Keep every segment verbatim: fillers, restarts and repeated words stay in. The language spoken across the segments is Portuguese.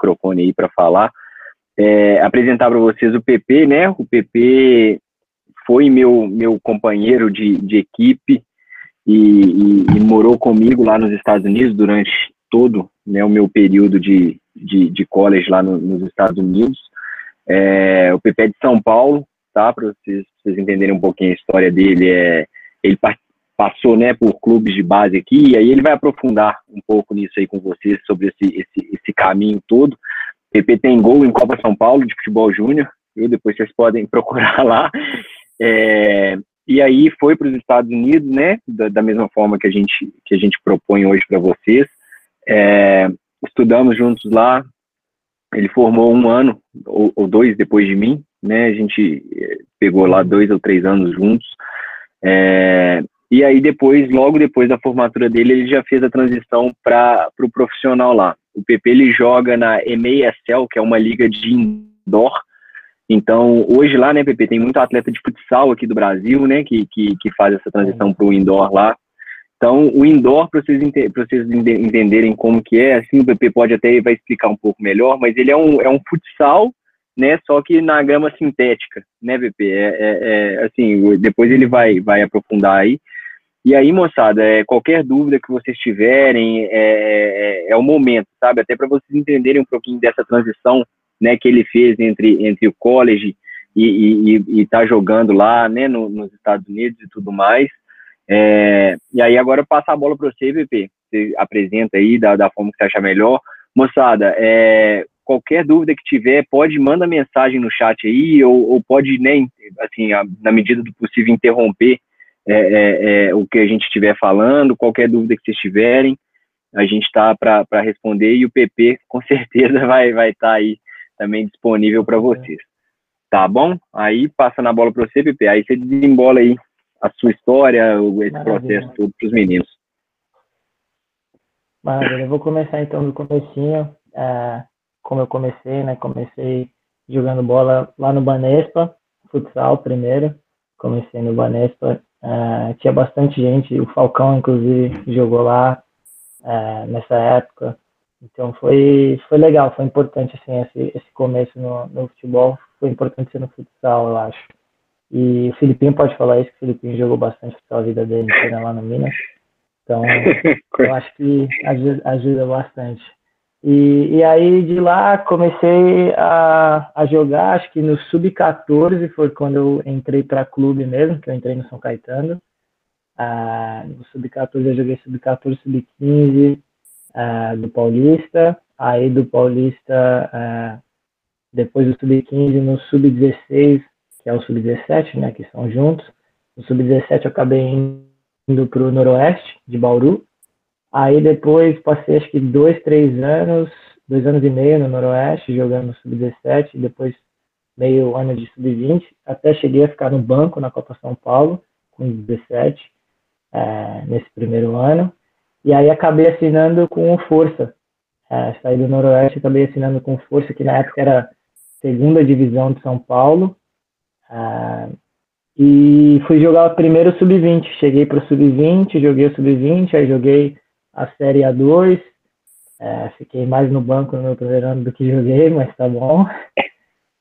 microfone aí para falar, é, apresentar para vocês o Pepe, né? O Pepe foi meu, meu companheiro de, de equipe e, e, e morou comigo lá nos Estados Unidos durante todo, né, o meu período de, de, de college lá no, nos Estados Unidos. É, o Pepe é de São Paulo, tá? Para vocês, vocês entenderem um pouquinho a história dele, é, ele passou, né, por clubes de base aqui, e aí ele vai aprofundar um pouco nisso aí com vocês, sobre esse, esse, esse caminho todo. O Pepe tem gol em Copa São Paulo de futebol júnior, e depois vocês podem procurar lá. É, e aí foi para os Estados Unidos, né, da, da mesma forma que a gente, que a gente propõe hoje para vocês. É, estudamos juntos lá, ele formou um ano ou, ou dois depois de mim, né, a gente pegou lá dois ou três anos juntos, é, e aí depois, logo depois da formatura dele, ele já fez a transição para o pro profissional lá. O Pepe, ele joga na M A S L, que é uma liga de indoor. Então, hoje lá, né, Pepe, tem muito atleta de futsal aqui do Brasil, né, que, que, que faz essa transição para o indoor lá. Então, o indoor, para vocês, vocês entenderem como que é, assim, o Pepe pode até, vai explicar um pouco melhor, mas ele é um, é um futsal, né, só que na grama sintética, né, Pepe? É, é, é, assim, depois ele vai, vai aprofundar aí. E aí, moçada, é, qualquer dúvida que vocês tiverem, é, é, é o momento, sabe? Até para vocês entenderem um pouquinho dessa transição, né, que ele fez entre, entre o college e está jogando lá, né, no, nos Estados Unidos e tudo mais. É, e aí agora eu passo a bola para você, Pepe. Você apresenta aí da, da forma que você achar melhor. Moçada, é, qualquer dúvida que tiver, pode mandar mensagem no chat aí, ou, ou pode, né, assim, a, na medida do possível, interromper é, é, é, o que a gente estiver falando. Qualquer dúvida que vocês tiverem, a gente está para responder, e o Pepe com certeza vai vai estar tá aí também disponível para vocês, tá bom? Aí passa na bola para você, Pepe, aí você desembola aí a sua história, esse Maravilha. Processo todo para os meninos. Maravilha, eu vou começar então do comecinho, é, como eu comecei, né? Comecei jogando bola lá no Banespa, futsal primeiro, comecei no Banespa, é, tinha bastante gente, o Falcão inclusive jogou lá é, nessa época. Então foi, foi legal, foi importante assim, esse, esse começo no, no futebol, foi importante ser no futsal, eu acho. E o Filipinho pode falar isso, que o Filipinho jogou bastante futsal a vida dele, né, lá no Minas. Então eu acho que ajuda, ajuda bastante. E, e aí de lá comecei a, a jogar, acho que no sub quatorze foi quando eu entrei para clube mesmo, que eu entrei no São Caetano. Ah, no sub quatorze eu joguei sub quatorze, sub quinze... Uh, do Paulista, aí do Paulista, uh, depois do sub quinze, no sub dezesseis, que é o sub dezessete, né, que são juntos, no sub dezessete eu acabei indo para o Noroeste, de Bauru, aí depois passei acho que dois, três anos, dois anos e meio no Noroeste, jogando no sub dezessete, depois meio ano de sub vinte, até cheguei a ficar no banco na Copa São Paulo, com dezessete, uh, nesse primeiro ano. E aí acabei assinando com o Força, é, saí do Noroeste, acabei assinando com o Força, que na época era segunda divisão de São Paulo, é, e fui jogar o primeiro sub vinte, cheguei para o sub vinte, joguei o sub vinte, aí joguei a Série A dois, é, fiquei mais no banco no meu primeiro ano do que joguei, mas tá bom.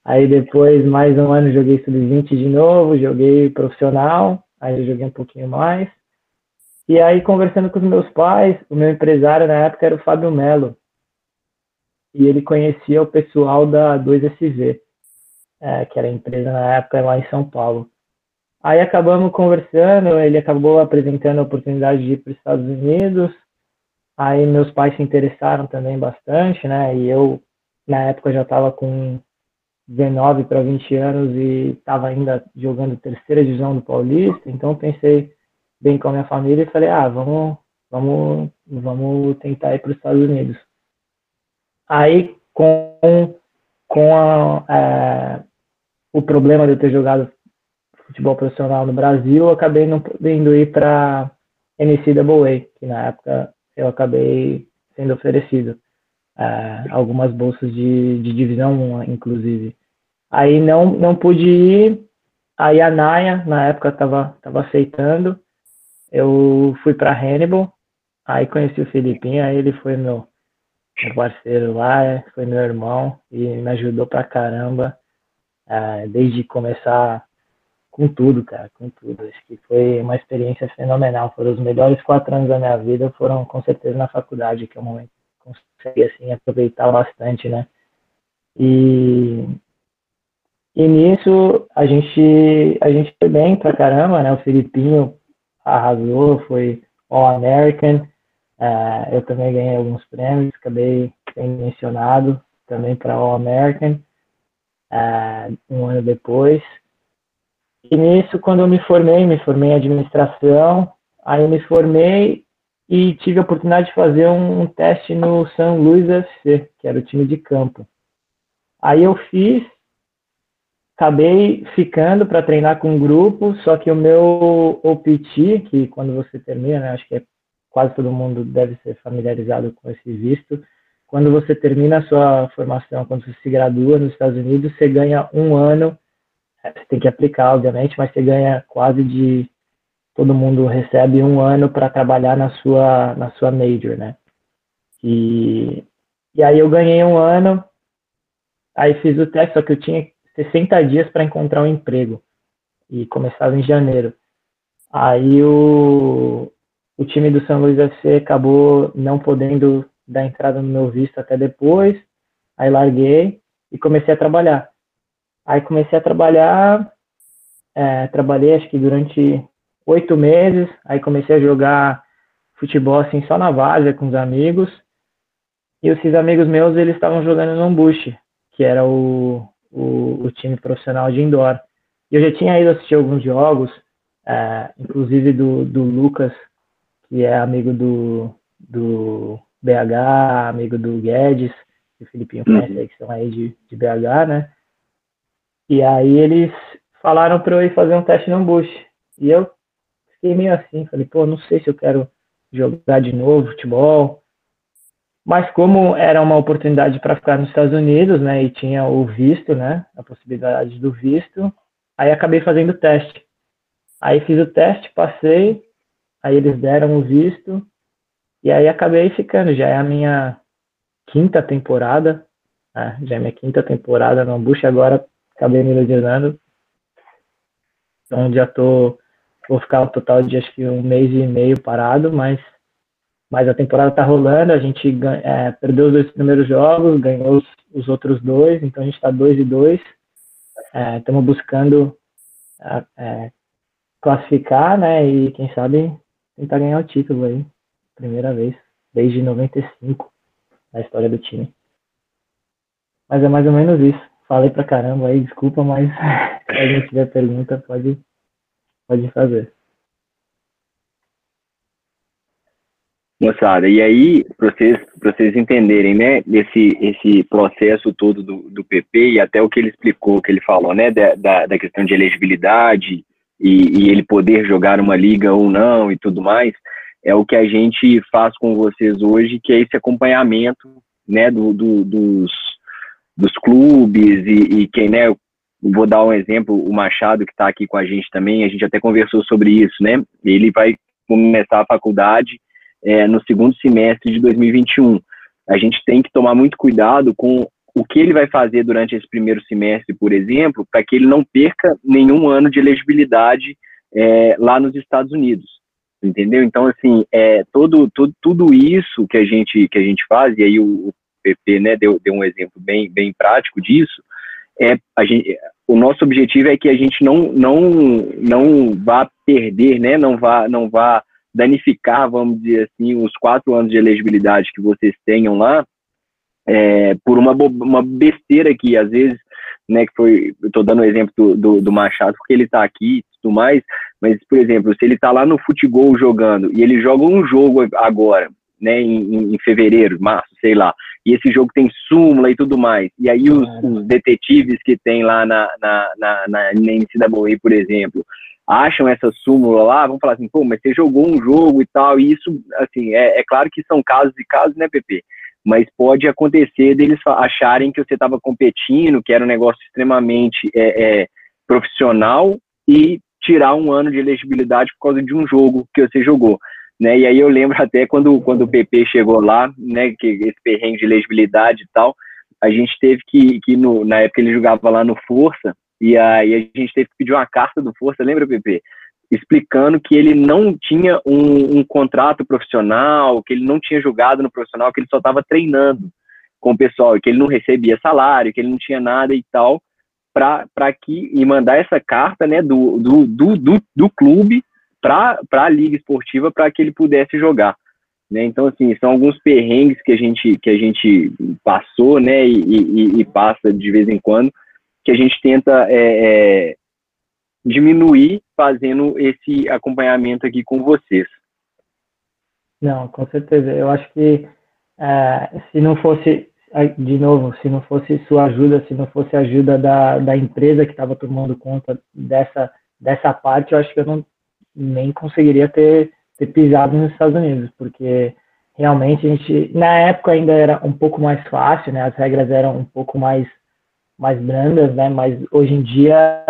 Aí depois, mais um ano, joguei sub vinte de novo, joguei profissional, aí eu joguei um pouquinho mais. E aí, conversando com os meus pais, o meu empresário na época era o Fábio Mello. E ele conhecia o pessoal da dois S V, é, que era a empresa na época lá em São Paulo. Aí acabamos conversando, ele acabou apresentando a oportunidade de ir para os Estados Unidos. Aí meus pais se interessaram também bastante, né? E eu, na época, já estava com dezenove para vinte anos e estava ainda jogando terceira divisão do Paulista. Então, pensei bem com a minha família e falei, ah, vamos, vamos, vamos tentar ir para os Estados Unidos. Aí, com, com a, é, o problema de eu ter jogado futebol profissional no Brasil, eu acabei não podendo ir para a N C A A, que na época eu acabei sendo oferecido é, algumas bolsas de, de divisão um, inclusive. Aí não, não pude ir, aí a NAIA, na época, estava tava aceitando. Eu fui para Hannibal, aí conheci o Filipinho, aí ele foi meu, um parceiro lá, foi meu irmão e me ajudou pra caramba, ah, desde começar com tudo, cara, com tudo. Acho que foi uma experiência fenomenal. Foram os melhores quatro anos da minha vida, foram com certeza na faculdade, que é um momento que eu consegui assim, aproveitar bastante, né? E, e nisso a gente, a gente foi bem pra caramba, né? O Filipinho arrasou, foi All-American. Uh, eu também ganhei alguns prêmios, acabei sendo mencionado também para All-American uh, um ano depois. E nisso, quando eu me formei, me formei em administração, aí eu me formei e tive a oportunidade de fazer um, um teste no São Luís F C, que era o time de campo. Aí eu fiz, acabei ficando para treinar com um grupo, só que o meu O P T, que quando você termina, né, acho que é quase todo mundo deve ser familiarizado com esse visto. Quando você termina a sua formação, quando você se gradua nos Estados Unidos, você ganha um ano, você tem que aplicar, obviamente, mas você ganha quase de... Todo mundo recebe um ano para trabalhar na sua, na sua major, né? E, e aí eu ganhei um ano, aí fiz o teste, só que eu tinha sessenta dias para encontrar um emprego. E começava em janeiro. Aí o... O time do São Luís F C acabou não podendo dar entrada no meu visto até depois. Aí larguei e comecei a trabalhar. Aí comecei a trabalhar, é, trabalhei acho que durante oito meses. Aí comecei a jogar futebol assim só na várzea com os amigos. E esses amigos meus, eles estavam jogando no Ambush, que era o, o, o time profissional de indoor. E eu já tinha ido assistir alguns jogos, é, inclusive do, do Lucas, que é amigo do, do B H, amigo do Guedes, que o Filipinho conhece aí, que são aí de, de B H, né? E aí eles falaram para eu ir fazer um teste no Ambush. E eu fiquei meio assim, falei, pô, não sei se eu quero jogar de novo futebol. Mas como era uma oportunidade para ficar nos Estados Unidos, né? E tinha o visto, né? A possibilidade do visto. Aí acabei fazendo o teste. Aí fiz o teste, passei. Aí eles deram o visto, e aí acabei ficando. Já é a minha quinta temporada, né? Já é a minha quinta temporada no Ambush, agora acabei me ilusionando. Então já tô, vou ficar um total de acho que um mês e meio parado, mas, mas a temporada tá rolando, a gente ganha, é, perdeu os dois primeiros jogos, ganhou os, os outros dois, então a gente tá dois e dois, estamos é, buscando é, classificar, né, e quem sabe... tentar ganhar o título aí, primeira vez, desde noventa e cinco, na história do time. Mas é mais ou menos isso. Falei pra caramba aí, desculpa, mas se a gente tiver pergunta, pode, pode fazer. Moçada, e aí, pra vocês, pra vocês entenderem, né, esse, esse processo todo do, do P P e até o que ele explicou, que ele falou, né, da, da, da questão de elegibilidade, E, e ele poder jogar uma liga ou não e tudo mais, é o que a gente faz com vocês hoje, que é esse acompanhamento, né, do, do, dos, dos clubes e, e quem, né, eu vou dar um exemplo, o Machado, que está aqui com a gente também, a gente até conversou sobre isso, né, ele vai começar a faculdade é, no segundo semestre de dois mil e vinte e um, a gente tem que tomar muito cuidado com o que ele vai fazer durante esse primeiro semestre, por exemplo, para que ele não perca nenhum ano de elegibilidade é, lá nos Estados Unidos, entendeu? Então, assim, é, todo, todo, tudo isso que a gente, que a gente faz, e aí o, o Pepe, né, deu, deu um exemplo bem, bem prático disso, é, a gente, o nosso objetivo é que a gente não, não, não vá perder, né, não vá, não vá danificar, vamos dizer assim, os quatro anos de elegibilidade que vocês tenham lá, É, por uma, uma besteira que às vezes, né, que foi, eu tô dando o exemplo do, do, do Machado, porque ele tá aqui e tudo mais, mas, por exemplo, se ele tá lá no futebol jogando, e ele joga um jogo agora, né, em, em fevereiro, março, sei lá, e esse jogo tem súmula e tudo mais, e aí os, os detetives que tem lá na, na, na, na N C A A, por exemplo, acham essa súmula lá, vão falar assim, pô, mas você jogou um jogo e tal, e isso, assim, é, é claro que são casos e casos, né, Pepe? Mas pode acontecer deles acharem que você estava competindo, que era um negócio extremamente é, é, profissional, e tirar um ano de elegibilidade por causa de um jogo que você jogou. né? E aí eu lembro até quando, quando o Pepe chegou lá, né, que esse perrengue de elegibilidade e tal, a gente teve que, que no, na época ele jogava lá no Força, e aí a gente teve que pedir uma carta do Força, lembra, Pepe? Explicando que ele não tinha um, um contrato profissional, que ele não tinha jogado no profissional, que ele só estava treinando com o pessoal, que ele não recebia salário, que ele não tinha nada e tal, para que, e mandar essa carta, né, do, do, do, do, do clube para a liga esportiva para que ele pudesse jogar, né? Então, assim, são alguns perrengues que a gente, que a gente passou, né, e, e, e passa de vez em quando, que a gente tenta é, é, diminuir fazendo esse acompanhamento aqui com vocês. Não, com certeza. Eu acho que é, se não fosse, de novo, se não fosse sua ajuda, se não fosse a ajuda da, da empresa que estava tomando conta dessa, dessa parte, eu acho que eu não nem conseguiria ter, ter pisado nos Estados Unidos, porque realmente a gente, na época ainda era um pouco mais fácil, né? As regras eram um pouco mais, mais brandas, né? Mas hoje em dia,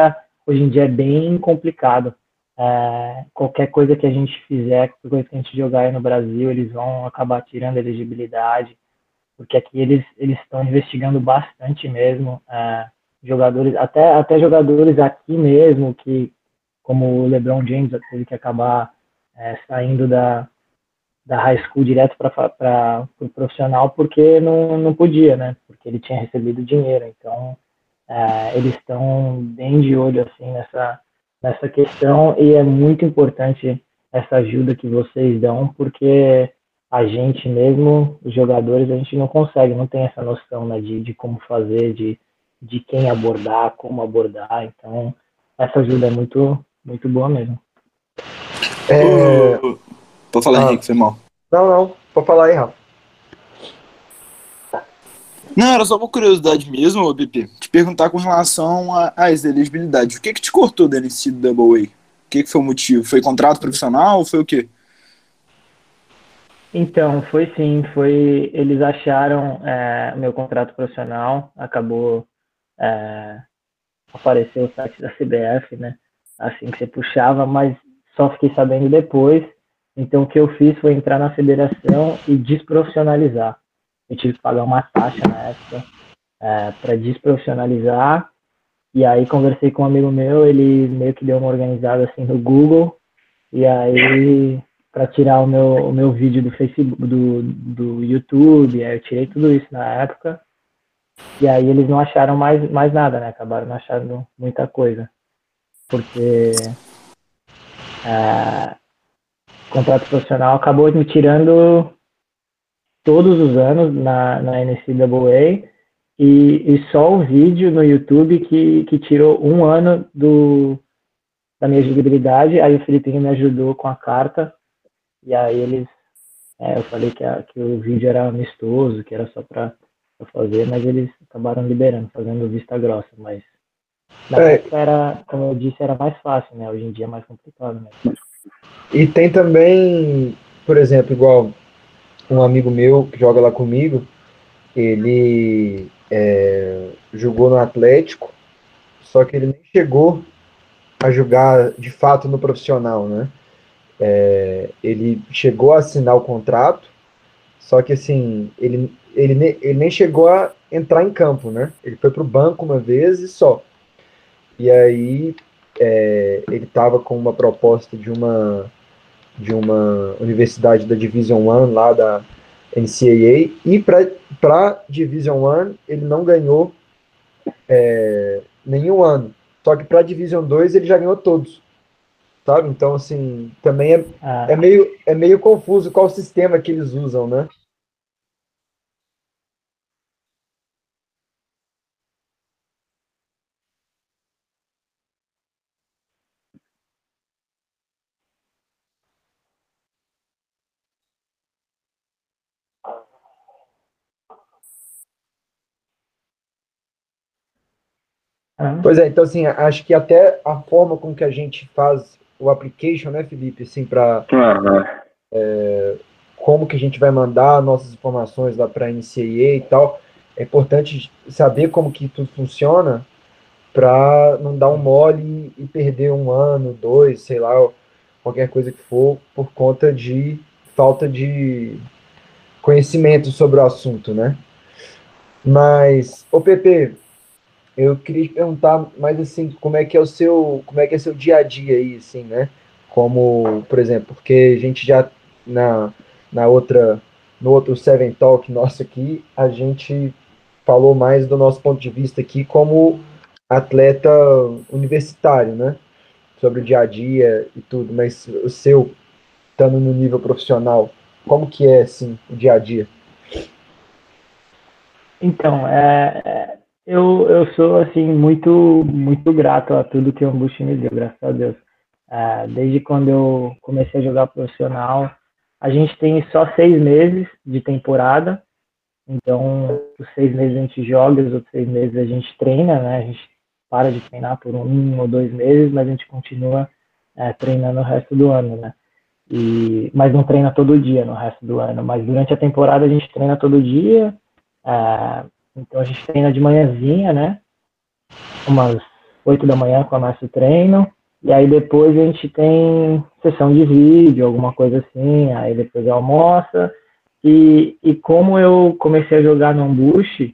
hoje em dia é bem complicado. É, qualquer coisa que a gente fizer, qualquer coisa que a gente jogar aí no Brasil, eles vão acabar tirando a elegibilidade, porque aqui eles eles estão investigando bastante mesmo, é, jogadores, até até jogadores aqui mesmo, que como o LeBron James teve que acabar é, saindo da, da high school direto para o profissional, porque não, não podia, né, porque ele tinha recebido dinheiro. Então é, eles estão bem de olho assim nessa nessa questão, e é muito importante essa ajuda que vocês dão, porque a gente mesmo, os jogadores, a gente não consegue, não tem essa noção, né, de, de como fazer, de, de quem abordar, como abordar. Então, essa ajuda é muito, muito boa mesmo. É... Pode falar, ah, Henrique, foi mal. Não, não, pode falar aí, Rafa. Não, era só uma curiosidade mesmo, Pepe, te perguntar com relação às elegibilidades. O que que te cortou da N C A A? O que que foi o motivo? Foi contrato profissional ou foi o quê? Então, foi sim, foi, eles acharam, é, meu contrato profissional, acabou, é, apareceu o site da C B F, né, assim que você puxava, mas só fiquei sabendo depois. Então o que eu fiz foi entrar na federação e desprofissionalizar. Eu tive que pagar uma taxa na época, é, para desprofissionalizar, e aí conversei com um amigo meu, ele meio que deu uma organizada assim no Google, e aí... para tirar o meu, o meu vídeo do Facebook, do, do YouTube, aí eu tirei tudo isso na época, e aí eles não acharam mais, mais nada, né, acabaram não achando muita coisa, porque é, o contrato profissional acabou me tirando todos os anos na, na N C A A, e, e só o vídeo no YouTube que, que tirou um ano do, da minha elegibilidade. Aí o Filipinho me ajudou com a carta. E aí eles, é, eu falei que, a, que o vídeo era amistoso, que era só pra eu fazer, mas eles acabaram liberando, fazendo vista grossa. Mas na é. época era, como eu disse, era mais fácil, né? Hoje em dia é mais complicado, né? E tem também, por exemplo, igual um amigo meu que joga lá comigo, ele é, jogou no Atlético, só que ele nem chegou a jogar de fato no profissional, né? É, ele chegou a assinar o contrato, só que assim, ele, ele, ne, ele nem chegou a entrar em campo, né? Ele foi pro banco uma vez e só. E aí é, ele tava com uma proposta de uma, de uma universidade da Division One, lá da N C A A, e pra, pra Division One ele não ganhou é, nenhum ano, só que pra Division dois ele já ganhou todos. Sabe? Então, assim, também é, ah. é, meio, é meio confuso qual o sistema que eles usam, né? Ah. Pois é, então, assim, acho que até a forma com que a gente faz o application, né, Felipe, assim, para uhum. é, como que a gente vai mandar nossas informações lá para a N C A A e tal, é importante saber como que tudo funciona para não dar um mole e perder um ano, dois, sei lá, qualquer coisa que for, por conta de falta de conhecimento sobre o assunto, né? Mas, ô Pepe, eu queria te perguntar mais assim, como é que é o seu, como é que é seu dia a dia aí, assim, né? Como, por exemplo, porque a gente já na, na outra, no outro Seven Talk nosso aqui, a gente falou mais do nosso ponto de vista aqui como atleta universitário, né? Sobre o dia a dia e tudo, mas o seu, estando no nível profissional, como que é, assim, o dia a dia? Então, é, eu, eu sou, assim, muito, muito grato a tudo que o Ambush me deu, graças a Deus. É, desde quando eu comecei a jogar profissional, a gente tem só seis meses de temporada, então, os seis meses a gente joga, os outros seis meses a gente treina, né? A gente para de treinar por um ou dois meses, mas a gente continua é, treinando o resto do ano, né? E, mas não treina todo dia no resto do ano, mas durante a temporada a gente treina todo dia, é, então a gente treina de manhãzinha, né, umas oito da manhã começa o treino, e aí depois a gente tem sessão de vídeo, alguma coisa assim, aí depois almoça, e, e como eu comecei a jogar no Ambush,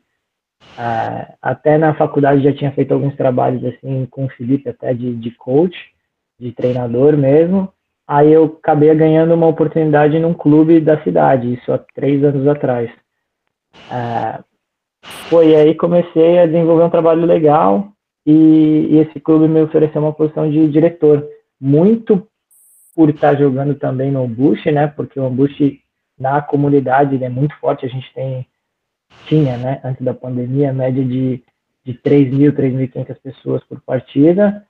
é, até na faculdade já tinha feito alguns trabalhos assim com o Felipe, até de, de coach, de treinador mesmo. Aí eu acabei ganhando uma oportunidade num clube da cidade, isso há três anos atrás. É, foi aí comecei a desenvolver um trabalho legal e, e esse clube me ofereceu uma posição de diretor, muito por estar jogando também no Ambush, né? Porque o Ambush na comunidade ele é muito forte, a gente tem, tinha, né? Antes da pandemia, a média de, de três mil, três mil e quinhentas pessoas por partida.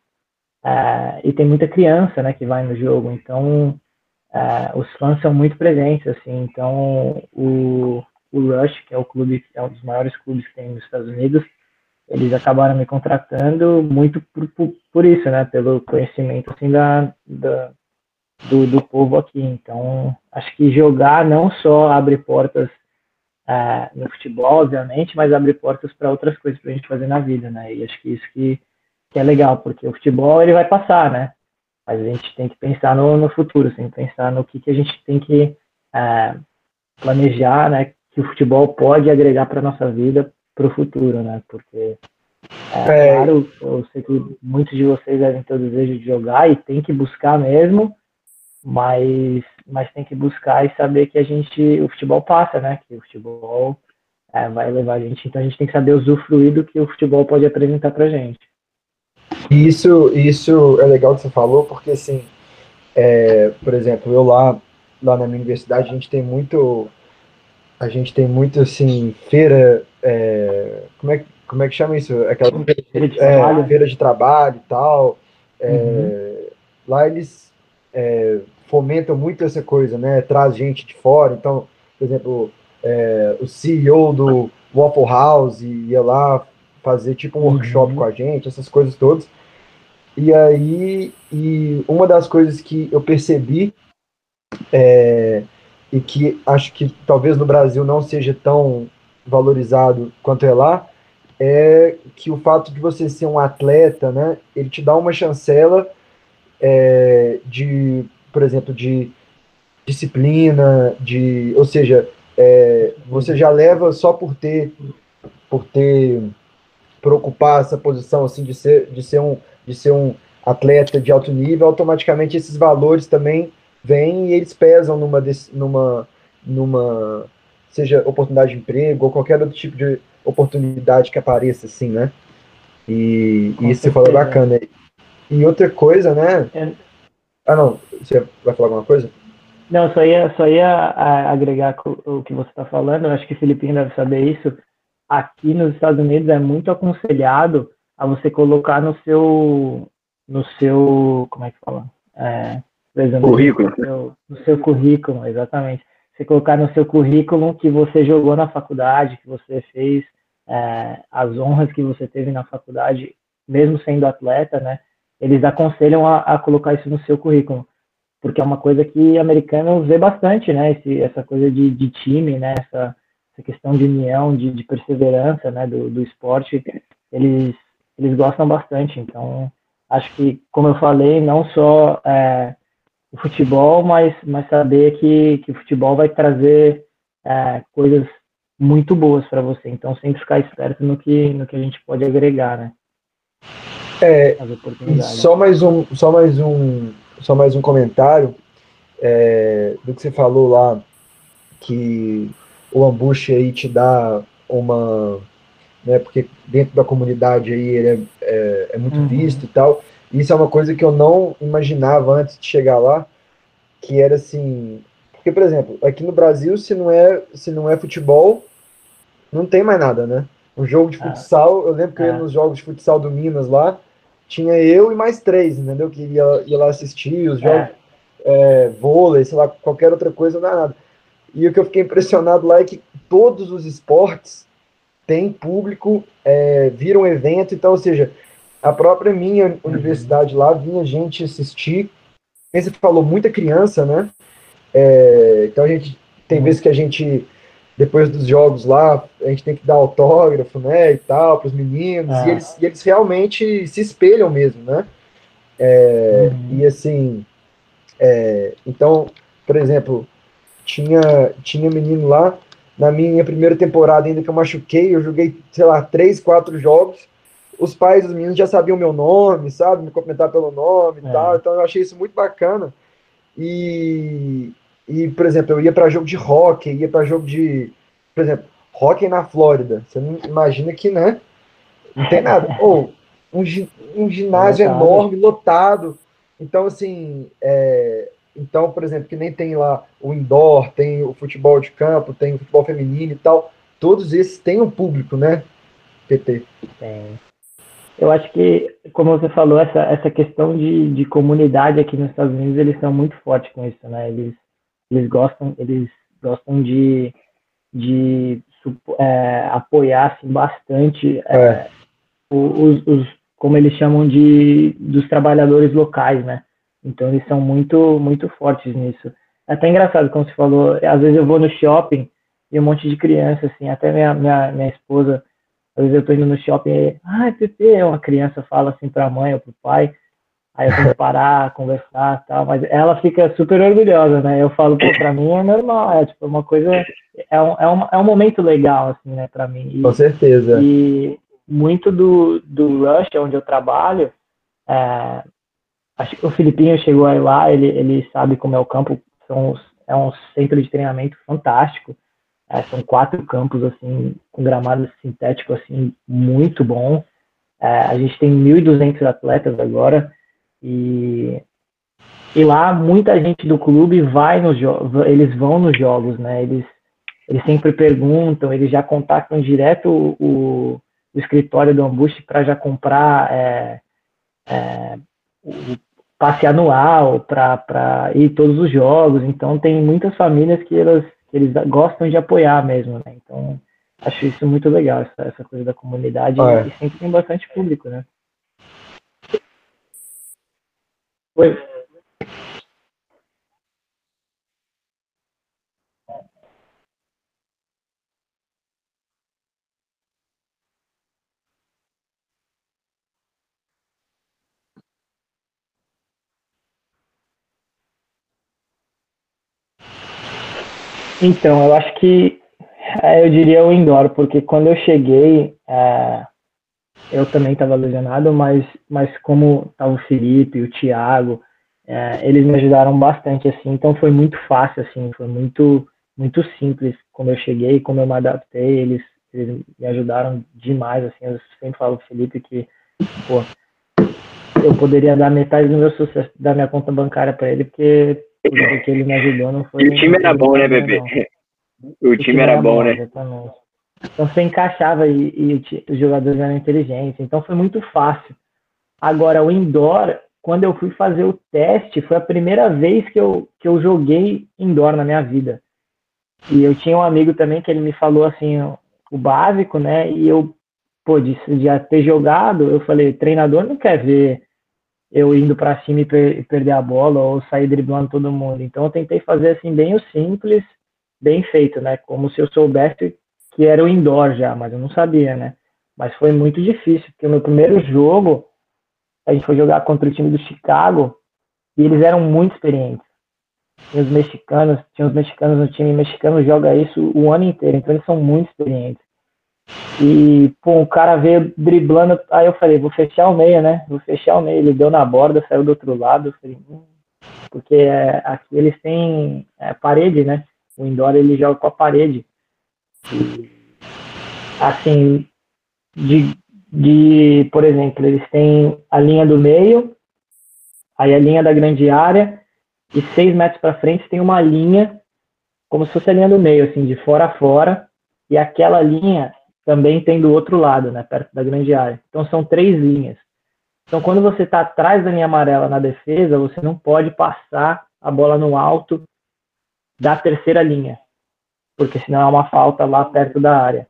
Uh, e tem muita criança, né, que vai no jogo, então uh, os fãs são muito presentes, assim, então o, o Rush, que é o clube, é um dos maiores clubes que tem nos Estados Unidos, eles acabaram me contratando muito por, por, por isso, né, pelo conhecimento, assim, da, da, do, do povo aqui, então acho que jogar não só abre portas uh, no futebol, obviamente, mas abre portas para outras coisas para a gente fazer na vida, né, e acho que isso que que é legal, porque o futebol ele vai passar, né? Mas a gente tem que pensar no, no futuro, tem que pensar no que, que a gente tem que é, planejar, né? Que o futebol pode agregar para nossa vida para o futuro, né? Porque, é, é. claro, eu sei que muitos de vocês devem ter o desejo de jogar e tem que buscar mesmo, mas, mas tem que buscar e saber que a gente, o futebol passa, né? Que o futebol é, vai levar a gente, então a gente tem que saber usufruir do que o futebol pode apresentar para a gente. Isso, isso é legal que você falou, porque assim, é, por exemplo, eu lá, lá na minha universidade, a gente tem muito, a gente tem muito, assim, feira, é, como, é, como é que chama isso? Aquela feira de, é, feira de trabalho e tal, é, uhum. Lá eles é, fomentam muito essa coisa, né, traz gente de fora, então, por exemplo, é, o C E O do Waffle House ia lá, fazer tipo um workshop uhum. com a gente, essas coisas todas, e aí, e uma das coisas que eu percebi, é, e que acho que talvez no Brasil não seja tão valorizado quanto é lá, é que o fato de você ser um atleta, né, ele te dá uma chancela é, de, por exemplo, de disciplina, de, ou seja, é, você já leva só por ter, por ter por ocupar essa posição assim, de, ser, de, ser um, de ser um atleta de alto nível, automaticamente esses valores também vêm e eles pesam numa, numa, numa seja oportunidade de emprego ou qualquer outro tipo de oportunidade que apareça, assim, né? E, e isso foi bacana. E outra coisa, né? É. Ah, não, você vai falar alguma coisa? Não, só ia, só ia agregar o que você está falando, eu acho que o Filipinho deve saber isso. Aqui nos Estados Unidos é muito aconselhado a você colocar no seu, no seu, como é que fala? É, por exemplo, currículo. No seu, no seu currículo, exatamente. Você colocar no seu currículo que você jogou na faculdade, que você fez é, as honras que você teve na faculdade, mesmo sendo atleta, né? Eles aconselham a, a colocar isso no seu currículo, porque é uma coisa que americano vê bastante, né? Esse, essa coisa de, de time, né? Essa, essa questão de união, de, de perseverança, né, do, do esporte, eles, eles gostam bastante. Então, acho que, como eu falei, não só é, o futebol, mas, mas saber que, que o futebol vai trazer é, coisas muito boas para você. Então, sempre ficar esperto no que, no que a gente pode agregar, né? É, só mais um, só mais um, só mais um comentário é, do que você falou lá, que o Ambush aí te dá uma, né, porque dentro da comunidade aí ele é, é, é muito uhum. visto e tal. Isso é uma coisa que eu não imaginava antes de chegar lá, que era assim, porque, por exemplo, aqui no Brasil, se não é, se não é futebol, não tem mais nada, né? Um jogo de futsal, eu lembro que eu ia nos jogos de futsal do Minas lá, tinha eu e mais três, entendeu? Que ia, ia lá assistir os jogos, é, vôlei, sei lá, qualquer outra coisa, não era nada. E o que eu fiquei impressionado lá é que todos os esportes têm público, é, viram evento, então, ou seja, a própria minha universidade lá vinha gente assistir, você falou, muita criança, né? É, então a gente, tem vezes que a gente... depois dos jogos lá, a gente tem que dar autógrafo, né, e tal, para os meninos, ah. e, eles, e eles realmente se espelham mesmo, né, é, uhum. e assim, é, então, por exemplo, tinha, tinha menino lá, na minha primeira temporada ainda que eu machuquei, eu joguei, sei lá, três, quatro jogos, os pais dos meninos já sabiam o meu nome, sabe, me cumprimentar pelo nome e é. tal, então eu achei isso muito bacana, e... E, por exemplo, eu ia para jogo de hóquei, ia para jogo de... Por exemplo, hóquei na Flórida. Você não imagina que, né? Não tem nada. Ou um, um ginásio lotado. enorme, lotado. Então, assim... É, então, por exemplo, que nem tem lá o indoor, tem o futebol de campo, tem o futebol feminino e tal. Todos esses têm um público, né, P T? Tem. Eu acho que, como você falou, essa, essa questão de, de comunidade aqui nos Estados Unidos, eles são muito fortes com isso, né? Eles... Eles gostam, eles gostam de, de é, apoiar assim, bastante é. É, os, os, como eles chamam de, dos trabalhadores locais, né? Então eles são muito, muito fortes nisso. É até engraçado, como você falou, às vezes eu vou no shopping e um monte de criança, assim, até minha, minha, minha esposa, às vezes eu tô indo no shopping e, ah, Pepe, uma criança fala assim pra mãe ou pro pai. Aí eu vou parar, conversar e tal, mas ela fica super orgulhosa, né? Eu falo, pô, pra mim é normal, é tipo uma coisa, é um, é um, é um momento legal, assim, né, pra mim. E, com certeza. E muito do, do Rush, onde eu trabalho, é, acho que o Filipinho chegou aí lá, ele, ele sabe como é o campo, são, é um centro de treinamento fantástico, é, são quatro campos, assim, com gramado sintético, assim, muito bom. É, a gente tem mil e duzentos atletas agora, E, e lá muita gente do clube vai nos jogos, eles vão nos jogos, né? Eles, eles sempre perguntam, eles já contactam direto o, o, o escritório do Ambush para já comprar é, é, o passe anual, para ir todos os jogos. Então tem muitas famílias que, elas, que eles gostam de apoiar mesmo, né? Então acho isso muito legal, essa, essa coisa da comunidade. Ah, é. E sempre tem bastante público, né? Oi. Então, eu acho que eu diria o indoor, porque quando eu cheguei, é... eu também estava lesionado, mas, mas como estava o Felipe, o Thiago, é, eles me ajudaram bastante, assim, então foi muito fácil, assim, foi muito, muito simples como eu cheguei, como eu me adaptei, eles, eles me ajudaram demais, assim, eu sempre falo pro Felipe que, pô, eu poderia dar metade do meu sucesso, da minha conta bancária para ele, porque o que ele me ajudou não foi... E o time era bom, né, bebê? O, o time, time era, era bom, bom, né? Exatamente. Então você encaixava e, e os jogadores eram inteligentes, então foi muito fácil. Agora o indoor, quando eu fui fazer o teste, foi a primeira vez que eu, que eu joguei indoor na minha vida. E eu tinha um amigo também que ele me falou assim, o básico, né, e eu, pô, de, de ter jogado, eu falei, treinador não quer ver eu indo pra cima e per, perder a bola ou sair driblando todo mundo. Então eu tentei fazer assim, bem o simples, bem feito, né, como se eu soubesse que era o indoor já, mas eu não sabia, né? Mas foi muito difícil, porque o meu primeiro jogo, a gente foi jogar contra o time do Chicago, e eles eram muito experientes. Tem os mexicanos, tinha os mexicanos no time, mexicano joga isso o ano inteiro, então eles são muito experientes. E, pô, o cara veio driblando, aí eu falei, vou fechar o meio, né? Vou fechar o meio, ele deu na borda, saiu do outro lado, eu falei, hum, porque é, aqui eles têm é, parede, né? O indoor ele joga com a parede. E, assim, de, de, por exemplo, eles têm a linha do meio, aí a linha da grande área, e seis metros para frente tem uma linha, como se fosse a linha do meio, assim, de fora a fora, e aquela linha também tem do outro lado, né, perto da grande área. Então são três linhas. Então quando você está atrás da linha amarela na defesa, você não pode passar a bola no alto da terceira linha, porque senão é uma falta lá perto da área.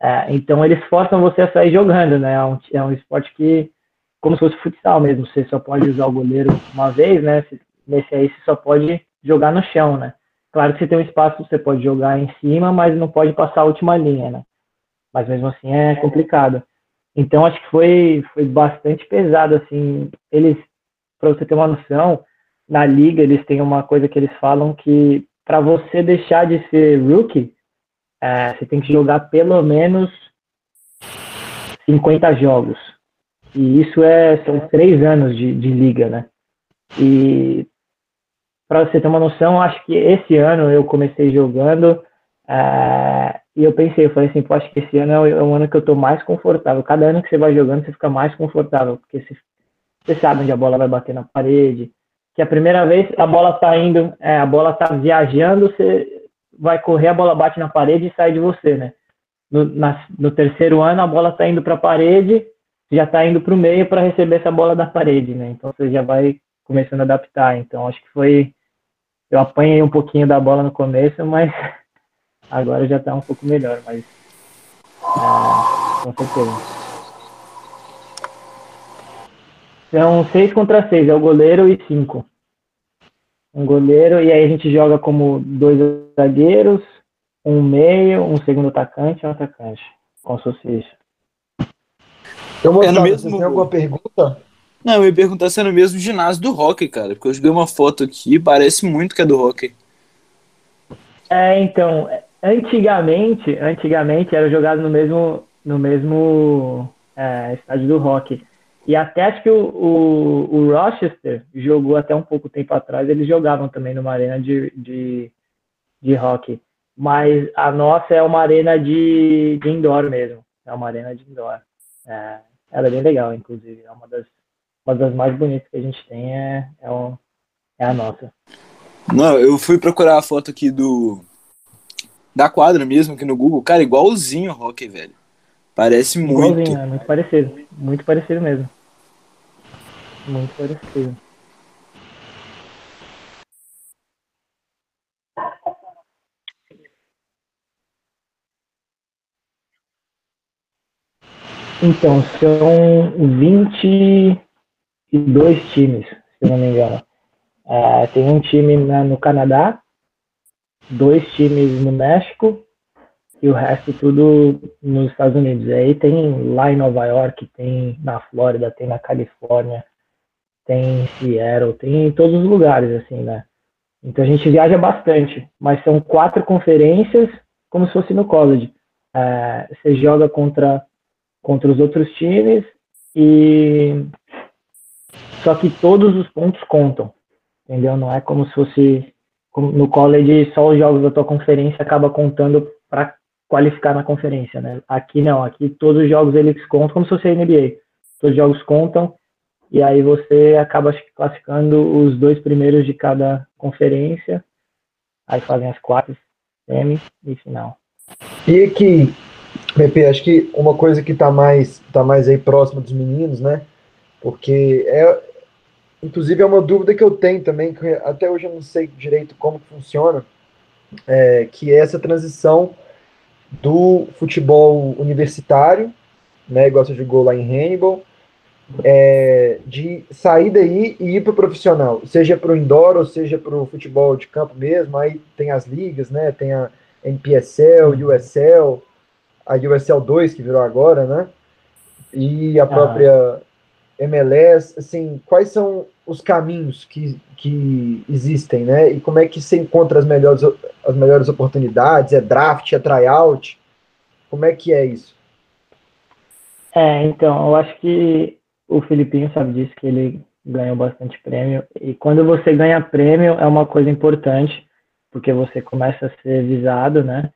É, então eles forçam você a sair jogando, né? É um, é um esporte que, como se fosse futsal mesmo, você só pode usar o goleiro uma vez, né? Nesse aí você só pode jogar no chão, né? Claro que você tem um espaço, você pode jogar em cima, mas não pode passar a última linha, né? Mas mesmo assim é complicado. Então acho que foi, foi bastante pesado, assim. Eles, para você ter uma noção, na liga eles têm uma coisa que eles falam que para você deixar de ser rookie, é, você tem que jogar pelo menos cinquenta jogos. E isso é, são três anos de, de liga, né? E para você ter uma noção, acho que esse ano eu comecei jogando... É, e eu pensei, eu falei assim, pô, acho que esse ano é o ano que eu tô mais confortável. Cada ano que você vai jogando, você fica mais confortável, porque você, você sabe onde a bola vai bater na parede, que a primeira vez a bola tá indo, é, a bola tá viajando, você vai correr, a bola bate na parede e sai de você, né? No, na, no terceiro ano, a bola tá indo pra parede, já tá indo pro meio para receber essa bola da parede, né? Então você já vai começando a adaptar. Então acho que foi... Eu apanhei um pouquinho da bola no começo, mas... Agora já tá um pouco melhor, mas é, com certeza. São seis contra seis, é o goleiro e cinco. Um goleiro, e aí a gente joga como dois zagueiros, um meio, um segundo atacante e um atacante. Com sucesso. Eu vou mostrar, mesmo... você tem alguma pergunta? Não, eu ia perguntar se é no mesmo ginásio do hockey, cara, porque eu joguei uma foto aqui e parece muito que é do hockey. É, então... Antigamente, antigamente era jogado no mesmo, no mesmo é, estádio do hockey. E até acho que o, o, o Rochester jogou até um pouco tempo atrás, eles jogavam também numa arena de, de, de hockey. Mas a nossa é uma arena de, de indoor mesmo. É uma arena de indoor. É, ela é bem legal, inclusive. É uma das, uma das mais bonitas que a gente tem, é, é, o, é a nossa. Não, eu fui procurar a foto aqui do... Da quadra mesmo, aqui no Google, cara, igualzinho o hockey, velho. Parece igualzinho, muito. Igualzinho, é muito parecido. Muito parecido mesmo. Muito parecido. Então, são vinte e dois times, se eu não me engano. É, tem um time na, no Canadá, dois times no México e o resto tudo nos Estados Unidos. E aí tem lá em Nova York, tem na Flórida, tem na Califórnia, tem em Seattle, tem em todos os lugares, assim, né? Então a gente viaja bastante, mas são quatro conferências, como se fosse no college. É, você joga contra, contra os outros times, e só que todos os pontos contam, entendeu? Não é como se fosse... No college, só os jogos da tua conferência acaba contando para qualificar na conferência, né? Aqui não, aqui todos os jogos eles contam, como se fosse a N B A. Todos os jogos contam, e aí você acaba classificando os dois primeiros de cada conferência, aí fazem as quartas, semi e final. E aqui, Pepe, acho que uma coisa que tá mais, tá mais aí próxima dos meninos, né? Porque é... Inclusive, é uma dúvida que eu tenho também, que até hoje eu não sei direito como funciona, é, que é essa transição do futebol universitário, né, igual você jogou lá em Hannibal, é, de sair daí e ir para o profissional, seja para o indoor ou seja para o futebol de campo mesmo. Aí tem as ligas, né, tem a N P S L, U S L, a U S L dois que virou agora, né, e a própria... Ah. M L S, assim, quais são os caminhos que, que existem, né? E como é que você encontra as melhores, as melhores oportunidades? É draft, é tryout? Como é que é isso? É, então, eu acho que o Filipinho sabe disso, que ele ganhou bastante prêmio. E quando você ganha prêmio, é uma coisa importante, porque você começa a ser visado, né?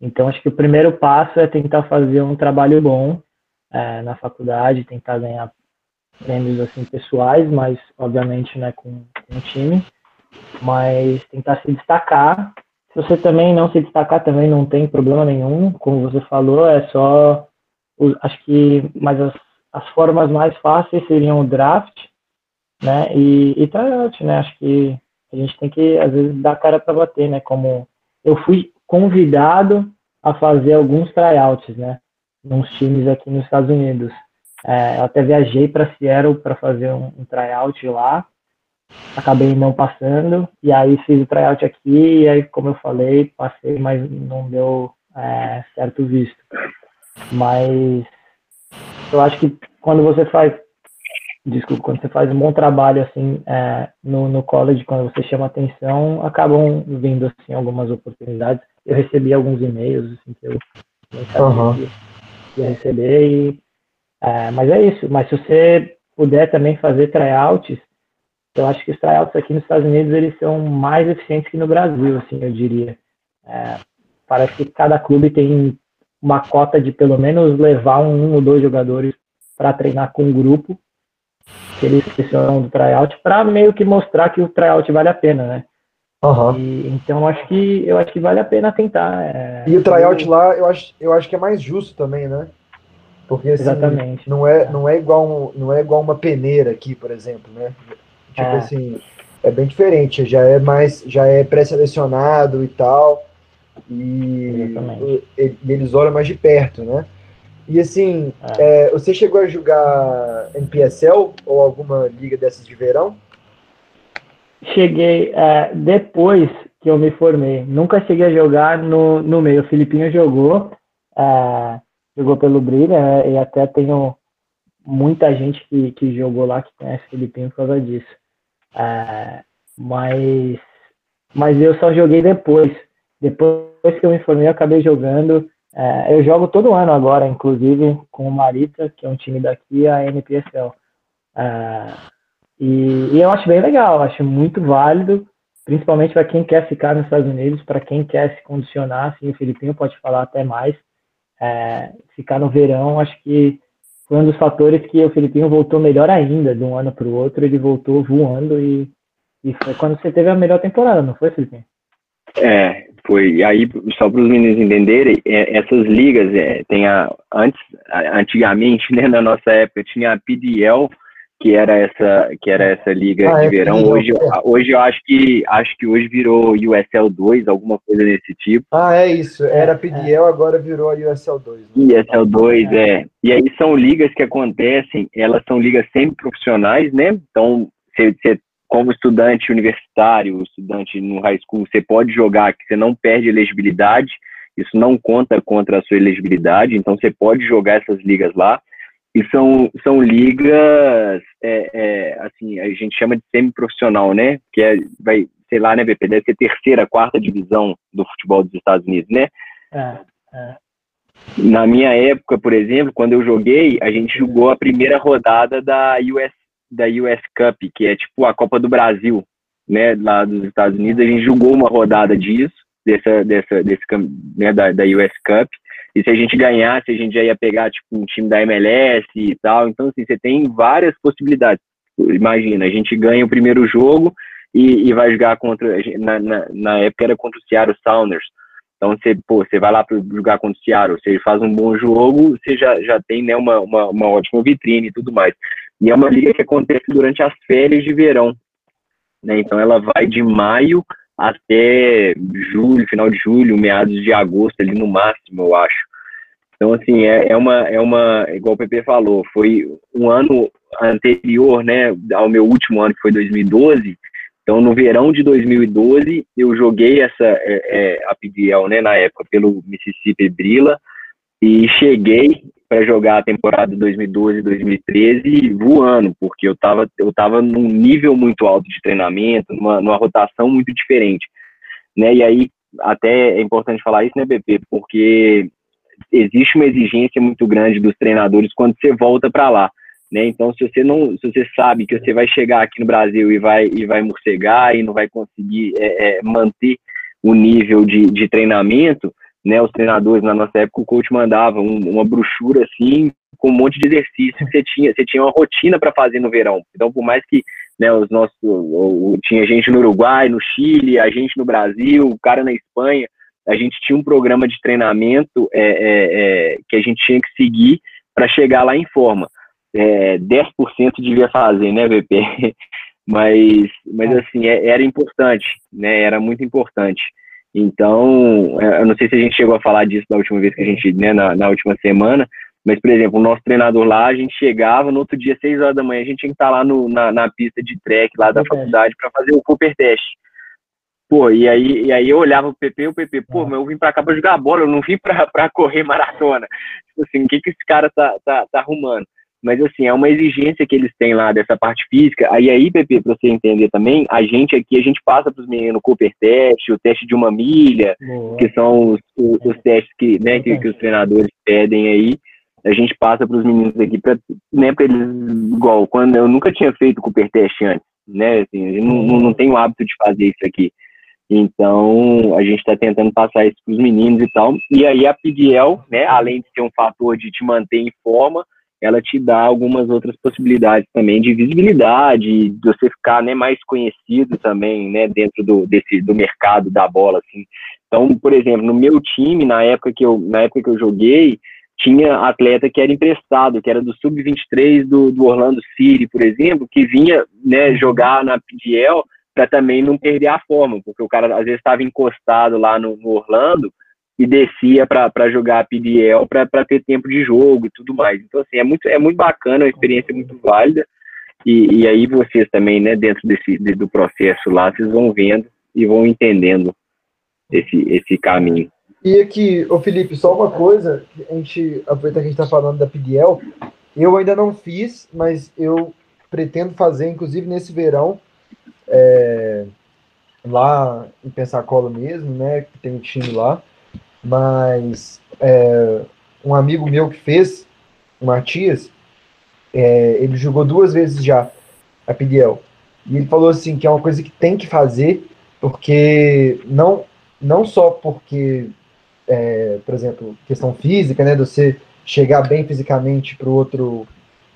Então, acho que o primeiro passo é tentar fazer um trabalho bom é, na faculdade, tentar ganhar prêmios assim pessoais, mas obviamente né, com, com o time, mas tentar se destacar. Se você também não se destacar, também não tem problema nenhum, como você falou, é só, acho que, mas as, as formas mais fáceis seriam o draft, né, e, e tryout, né, acho que a gente tem que, às vezes, dar cara para bater, né, como eu fui convidado a fazer alguns tryouts, né, nos times aqui nos Estados Unidos. É, eu até viajei para Seattle para fazer um, um tryout lá, acabei não passando, e aí fiz o tryout aqui, e aí, como eu falei, passei, mas não deu é, certo visto. Mas eu acho que quando você faz, desculpa, quando você faz um bom trabalho assim é, no, no college, quando você chama atenção, acabam vindo assim algumas oportunidades. Eu recebi alguns e-mails assim, que eu nem sabia uhum. que ia receber e É, mas é isso, mas se você puder também fazer tryouts, eu acho que os tryouts aqui nos Estados Unidos, eles são mais eficientes que no Brasil, assim, eu diria. É, parece que cada clube tem uma cota de pelo menos levar um, um ou dois jogadores para treinar com um grupo, que eles selecionam do tryout, para meio que mostrar que o tryout vale a pena, né? Uhum. E, então eu acho, que, eu acho que vale a pena tentar. É, e o tryout eu... lá, eu acho, eu acho que é mais justo também, né? Porque assim, exatamente. Não, é, não, é igual um, não é igual uma peneira aqui, por exemplo, né? Tipo é. assim, é bem diferente, já é mais, já é pré-selecionado e tal, e, e eles olham mais de perto, né? E assim, é. É, você chegou a jogar N P S L ou alguma liga dessas de verão? Cheguei, é, depois que eu me formei, nunca cheguei a jogar no, no meio, o Filipinho jogou, é, jogou pelo Brilha, né? E até tenho muita gente que, que jogou lá que conhece o Filipinho por causa disso. É, mas, mas eu só joguei depois. Depois que eu me formei, eu acabei jogando. É, eu jogo todo ano agora, inclusive, com o Marita, que é um time daqui, a N P S L. É, e, e eu acho bem legal, acho muito válido, principalmente para quem quer ficar nos Estados Unidos, para quem quer se condicionar, assim, o Filipinho pode falar até mais. É, ficar no verão, acho que foi um dos fatores que o Filipinho voltou melhor ainda, de um ano para o outro, ele voltou voando e, e foi quando você teve a melhor temporada, não foi, Filipinho? É, foi, e aí, só para os meninos entenderem, é, essas ligas, é, tem a, antes, a, antigamente, né, na nossa época, tinha a P D L, que era essa, que era essa liga ah, de é, verão, P D L, hoje, é. hoje eu acho que, acho que hoje virou U S L dois, alguma coisa desse tipo. Ah, é isso, era P D L, é. agora virou a U S L dois. Né? U S L dois, é. é. E aí são ligas que acontecem, elas são ligas semiprofissionais, né? Então, você, como estudante universitário, estudante no high school, você pode jogar, que você não perde elegibilidade, isso não conta contra a sua elegibilidade, então você pode jogar essas ligas lá. E são, são ligas, é, é, assim, a gente chama de semiprofissional, né? Que é, vai, sei lá, né, Pepe, deve ser terceira, quarta divisão do futebol dos Estados Unidos, né? É, é. Na minha época, por exemplo, quando eu joguei, a gente jogou a primeira rodada da U S, da U S Cup, que é tipo a Copa do Brasil, né? Lá dos Estados Unidos, a gente jogou uma rodada disso, dessa, dessa, desse, né, da, da U S Cup. E se a gente ganhasse, a gente já ia pegar, tipo, um time da M L S e tal. Então, assim, você tem várias possibilidades. Imagina, a gente ganha o primeiro jogo e, e vai jogar contra... Na, na, na época era contra o Seattle Sounders. Então, você, pô, você vai lá para jogar contra o Seattle, você faz um bom jogo, você já, já tem, né, uma, uma, uma ótima vitrine e tudo mais. E é uma liga que acontece durante as férias de verão, né? Então, ela vai de maio até julho, final de julho, meados de agosto, ali no máximo, eu acho. Então, assim, é, é, uma, é uma, igual o Pepe falou, foi um ano anterior, né, ao meu último ano, que foi dois mil e doze, então no verão de dois mil e doze, eu joguei essa, é, é, a P D L, né, na época, pelo Mississippi Brilla, e cheguei para jogar a temporada de dois mil e doze, dois mil e treze voando, porque eu estava eu tava num nível muito alto de treinamento, numa, numa rotação muito diferente, né? E aí, até é importante falar isso, né, Pepe? Porque existe uma exigência muito grande dos treinadores quando você volta para lá, né? Então, se você não, se você sabe que você vai chegar aqui no Brasil e vai e vai morcegar e não vai conseguir é, é, manter o nível de, de treinamento, né? Os treinadores, na nossa época, o coach mandava um, uma brochura assim com um monte de exercício que você tinha, você tinha uma rotina para fazer no verão. Então, por mais que, né, os nossos, tinha gente no Uruguai, no Chile, a gente no Brasil, o cara na Espanha, a gente tinha um programa de treinamento é, é, é, que a gente tinha que seguir para chegar lá em forma. É, dez por cento devia fazer, né, Pepe? Mas, mas assim, é, era importante, né? Era muito importante. Então, eu não sei se a gente chegou a falar disso da última vez que a gente, né, na, na última semana, mas, por exemplo, o nosso treinador lá, a gente chegava, no outro dia, seis horas da manhã, a gente tinha que estar lá no, na, na pista de track lá da faculdade para fazer o Cooper Test. Pô, e aí, e aí eu olhava o Pepe, o Pepe, pô, mas eu vim pra cá pra jogar bola, eu não vim pra, pra correr maratona. Tipo assim, o que que esse cara tá, tá, tá arrumando? Mas, assim, é uma exigência que eles têm lá dessa parte física. Aí, aí Pepe, pra você entender também, a gente aqui, a gente passa pros meninos o Cooper Test, o teste de uma milha, boa, que são os, os, os testes que, né, que, que os treinadores pedem aí. A gente passa pros meninos aqui, pra, né, pra eles, igual, quando eu nunca tinha feito Cooper Test antes, né, assim, eu não, não, não tenho o hábito de fazer isso aqui. Então, a gente está tentando passar isso para os meninos e tal. E aí a P D L, né, além de ser um fator de te manter em forma, ela te dá algumas outras possibilidades também de visibilidade, de você ficar, né, mais conhecido também, né, dentro do, desse, do mercado da bola, assim. Então, por exemplo, no meu time, na época que eu, na época que eu joguei, tinha atleta que era emprestado, que era do sub vinte e três do, do Orlando City, por exemplo, que vinha, né, jogar na P D L, para também não perder a forma, porque o cara às vezes estava encostado lá no, no Orlando e descia para jogar a P D L para ter tempo de jogo e tudo mais. Então, assim, é muito, é muito bacana, é uma experiência muito válida. E, e aí vocês também, né, dentro desse, do processo lá, vocês vão vendo e vão entendendo esse, esse caminho. E aqui, ô Felipe, só uma coisa, a gente, aproveitar que a gente está falando da P D L, eu ainda não fiz, mas eu pretendo fazer, inclusive nesse verão, É, lá em Pensacola mesmo, né, que tem um time lá, mas é, um amigo meu que fez, o Matias, é, ele jogou duas vezes já a P D L, e ele falou assim que é uma coisa que tem que fazer, porque não, não só porque é, por exemplo, questão física, né, de você chegar bem fisicamente para o outro,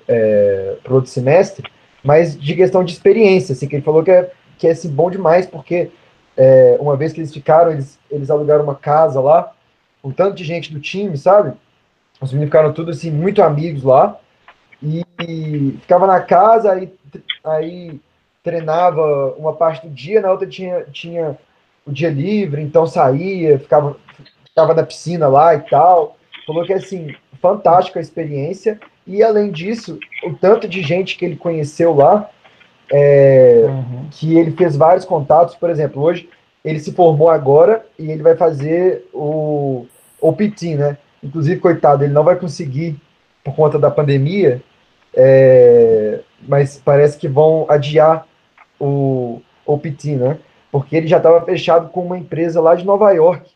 é, pro outro semestre, mas de questão de experiência, assim, que ele falou que é, que é assim, bom demais, porque é, uma vez que eles ficaram, eles, eles alugaram uma casa lá, um tanto de gente do time, sabe? Os meninos ficaram tudo, assim, muito amigos lá, e, e ficava na casa, aí, aí treinava uma parte do dia, na outra tinha, tinha o dia livre, então saía, ficava, ficava na piscina lá e tal. Falou que é, assim, fantástica a experiência. E, além disso, o tanto de gente que ele conheceu lá, é, uhum. que ele fez vários contatos. Por exemplo, hoje, ele se formou agora e ele vai fazer o, o P I T I N, né? Inclusive, coitado, ele não vai conseguir por conta da pandemia, é, mas parece que vão adiar o, o P I T I N, né? Porque ele já estava fechado com uma empresa lá de Nova York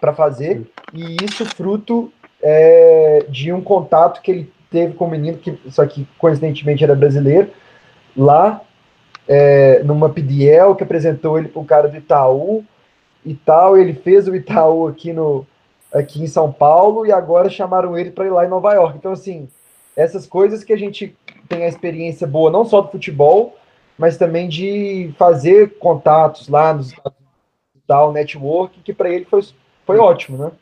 para fazer, e isso fruto... É, de um contato que ele teve com um menino que, só que coincidentemente era brasileiro, lá é, numa P D L, que apresentou ele para o cara do Itaú e tal, ele fez o Itaú aqui, no, aqui em São Paulo, e agora chamaram ele para ir lá em Nova York. Então, assim, essas coisas que a gente tem a experiência boa, não só do futebol, mas também de fazer contatos lá nos tal network, que para ele foi, foi ótimo, né?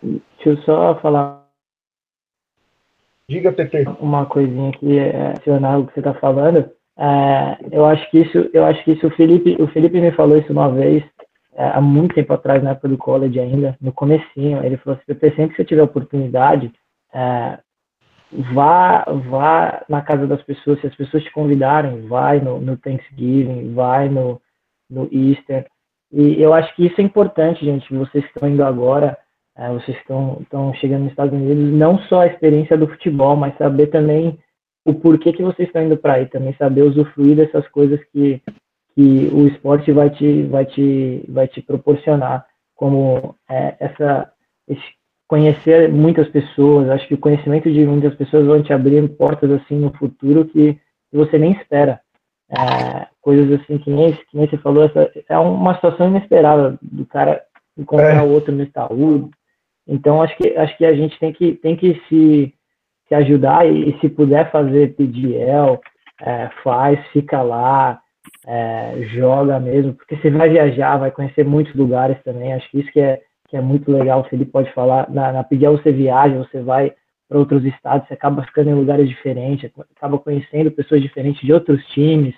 Deixa eu só falar. Diga, Pepe. Uma coisinha que é adicionar o que você está falando. É, eu acho que isso, eu acho que isso o Felipe, o Felipe me falou isso uma vez, é, há muito tempo atrás, na época do college ainda, no comecinho. Ele falou assim, Pepe, sempre que você tiver oportunidade, é, vá, vá na casa das pessoas, se as pessoas te convidarem, vai no, no Thanksgiving, vai no, no Easter. E eu acho que isso é importante, gente, vocês que estão indo agora. É, vocês estão, estão chegando nos Estados Unidos, não só a experiência do futebol, mas saber também o porquê que vocês estão indo para aí, também saber usufruir dessas coisas que, que o esporte vai te, vai te, vai te proporcionar, como é, essa, esse conhecer muitas pessoas. Acho que o conhecimento de muitas pessoas vão te abrir portas assim no futuro que você nem espera. É, coisas assim que nem, que nem você falou, essa, é uma situação inesperada do cara encontrar o outro no Itaú. Então acho que, acho que a gente tem que, tem que se, se ajudar e, e se puder fazer P D L, é, faz, fica lá, é, joga mesmo, porque você vai viajar, vai conhecer muitos lugares também. Acho que isso que é que é muito legal, o Felipe pode falar, na, na P D L você viaja, você vai para outros estados, você acaba ficando em lugares diferentes, acaba conhecendo pessoas diferentes de outros times,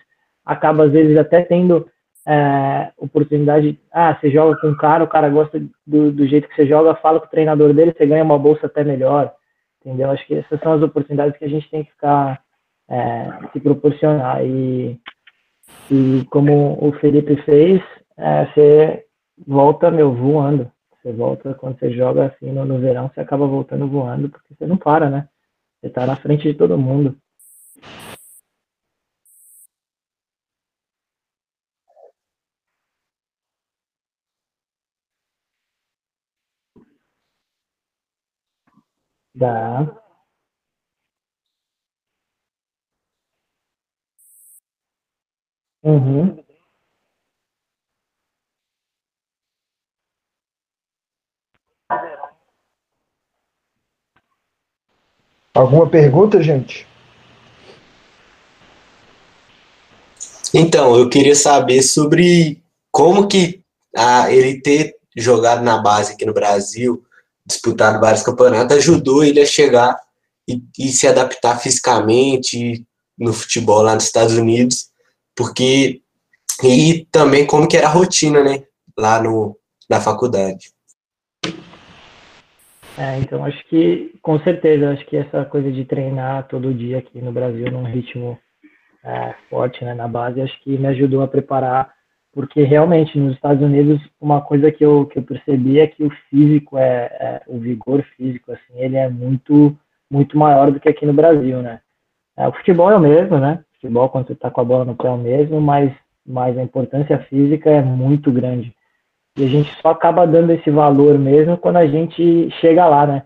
acaba às vezes até tendo é, oportunidade, ah, você joga com um cara, o cara gosta do, do jeito que você joga, fala com o treinador dele, você ganha uma bolsa até melhor, entendeu? Acho que essas são as oportunidades que a gente tem que ficar, é, se proporcionar, e, e como o Felipe fez, é, você volta, meu, voando. Você volta, quando você joga assim no, no verão, você acaba voltando voando, porque você não para, né? Você tá na frente de todo mundo. Dá. Uhum. Alguma pergunta, gente? Então, eu queria saber sobre como que a, ele ter jogado na base aqui no Brasil, disputado vários campeonatos, ajudou ele a chegar e, e se adaptar fisicamente no futebol lá nos Estados Unidos, porque e também como que era a rotina, né, lá no, na faculdade. É, então acho que, com certeza, acho que essa coisa de treinar todo dia aqui no Brasil num ritmo é, forte, né, na base, acho que me ajudou a preparar, porque realmente nos Estados Unidos uma coisa que eu, que eu percebi é que o físico, é, é o vigor físico, assim, ele é muito, muito maior do que aqui no Brasil, né. É, o futebol é o mesmo, né, o futebol quando você tá com a bola no pé é o mesmo, mas, mas a importância física é muito grande. E a gente só acaba dando esse valor mesmo quando a gente chega lá, né?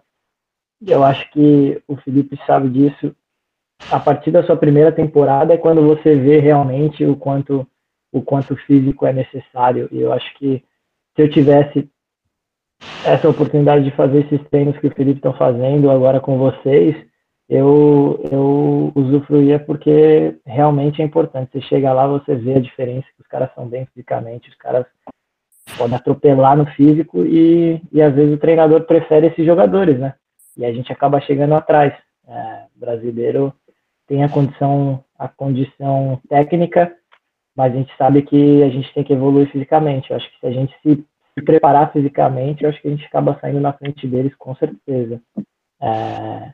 Eu acho que o Felipe sabe disso. A partir da sua primeira temporada é quando você vê realmente o quanto o quanto físico é necessário. E eu acho que se eu tivesse essa oportunidade de fazer esses treinos que o Felipe estão fazendo agora com vocês, eu, eu usufruía, porque realmente é importante. Você chega lá, você vê a diferença, que os caras são bem fisicamente, os caras pode atropelar no físico, e, e às vezes o treinador prefere esses jogadores, né? E a gente acaba chegando atrás. É, o brasileiro tem a condição, a condição técnica, mas a gente sabe que a gente tem que evoluir fisicamente. Eu acho que se a gente se, se preparar fisicamente, eu acho que a gente acaba saindo na frente deles, com certeza. É,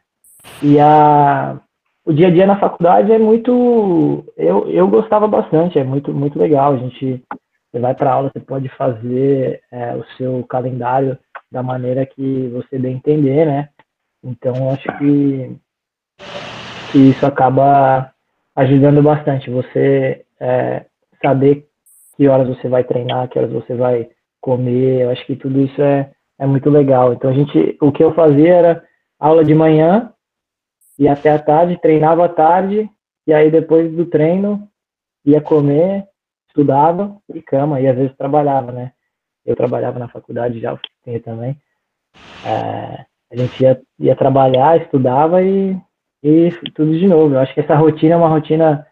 e a, o dia a dia na faculdade é muito... Eu, eu gostava bastante, é muito, muito legal. A gente... Você vai para aula, você pode fazer é, o seu calendário da maneira que você bem entender, né? Então, acho que, que isso acaba ajudando bastante. Você é, saber que horas você vai treinar, que horas você vai comer. Eu acho que tudo isso é, é muito legal. Então, a gente, o que eu fazia era aula de manhã, e até a tarde, treinava à tarde, e aí depois do treino ia comer, estudava e cama, e às vezes trabalhava, né? Eu trabalhava na faculdade já, o Fitinho também. É, a gente ia, ia trabalhar, estudava e, e tudo de novo. Eu acho que essa rotina é uma rotina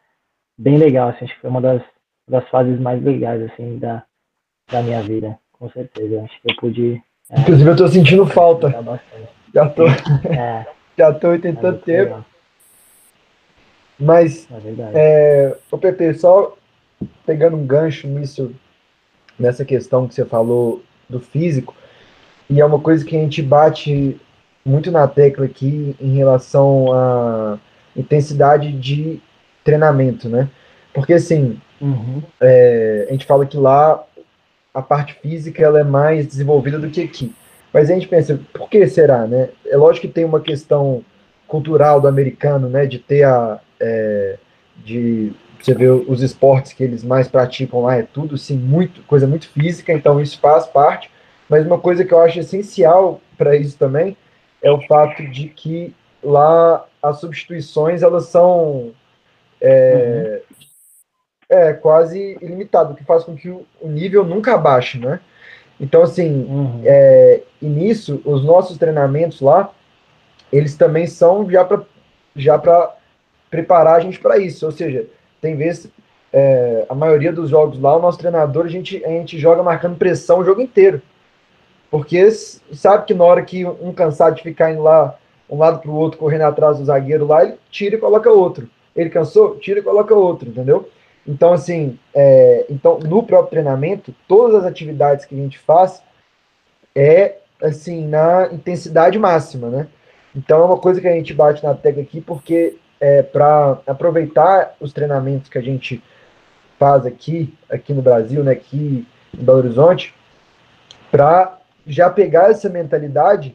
bem legal, assim, acho que foi uma das, das fases mais legais, assim, da, da minha vida, com certeza. Acho que eu pude... É, inclusive eu tô sentindo falta. Já tô, é, já tô em tanto tempo. Legal. Mas, é, é, o Pepe, só... pegando um gancho nisso, nessa questão que você falou do físico, e é uma coisa que a gente bate muito na tecla aqui em relação à intensidade de treinamento, né? Porque assim, uhum. é, a gente fala que lá a parte física ela é mais desenvolvida do que aqui. Mas a gente pensa, por que será, né? É lógico que tem uma questão cultural do americano, né? De ter a... É, de você ver os esportes que eles mais praticam lá, é tudo, assim, muito, coisa muito física, então isso faz parte. Mas uma coisa que eu acho essencial para isso também é o fato de que lá as substituições, elas são... É, uhum. é quase ilimitado, o que faz com que o nível nunca abaixe, né? Então, assim, uhum. é, e nisso, os nossos treinamentos lá, eles também são já para já para preparar a gente para isso, ou seja, tem vezes, é, a maioria dos jogos lá, o nosso treinador, a gente, a gente joga marcando pressão o jogo inteiro, porque sabe que na hora que um cansado de ficar indo lá, um lado para o outro, correndo atrás do zagueiro lá, ele tira e coloca outro, ele cansou, tira e coloca outro, entendeu? Então, assim, é, então, no próprio treinamento, todas as atividades que a gente faz é, assim, na intensidade máxima, né? Então, é uma coisa que a gente bate na tecla aqui, porque é, para aproveitar os treinamentos que a gente faz aqui, aqui no Brasil, né, aqui em Belo Horizonte, para já pegar essa mentalidade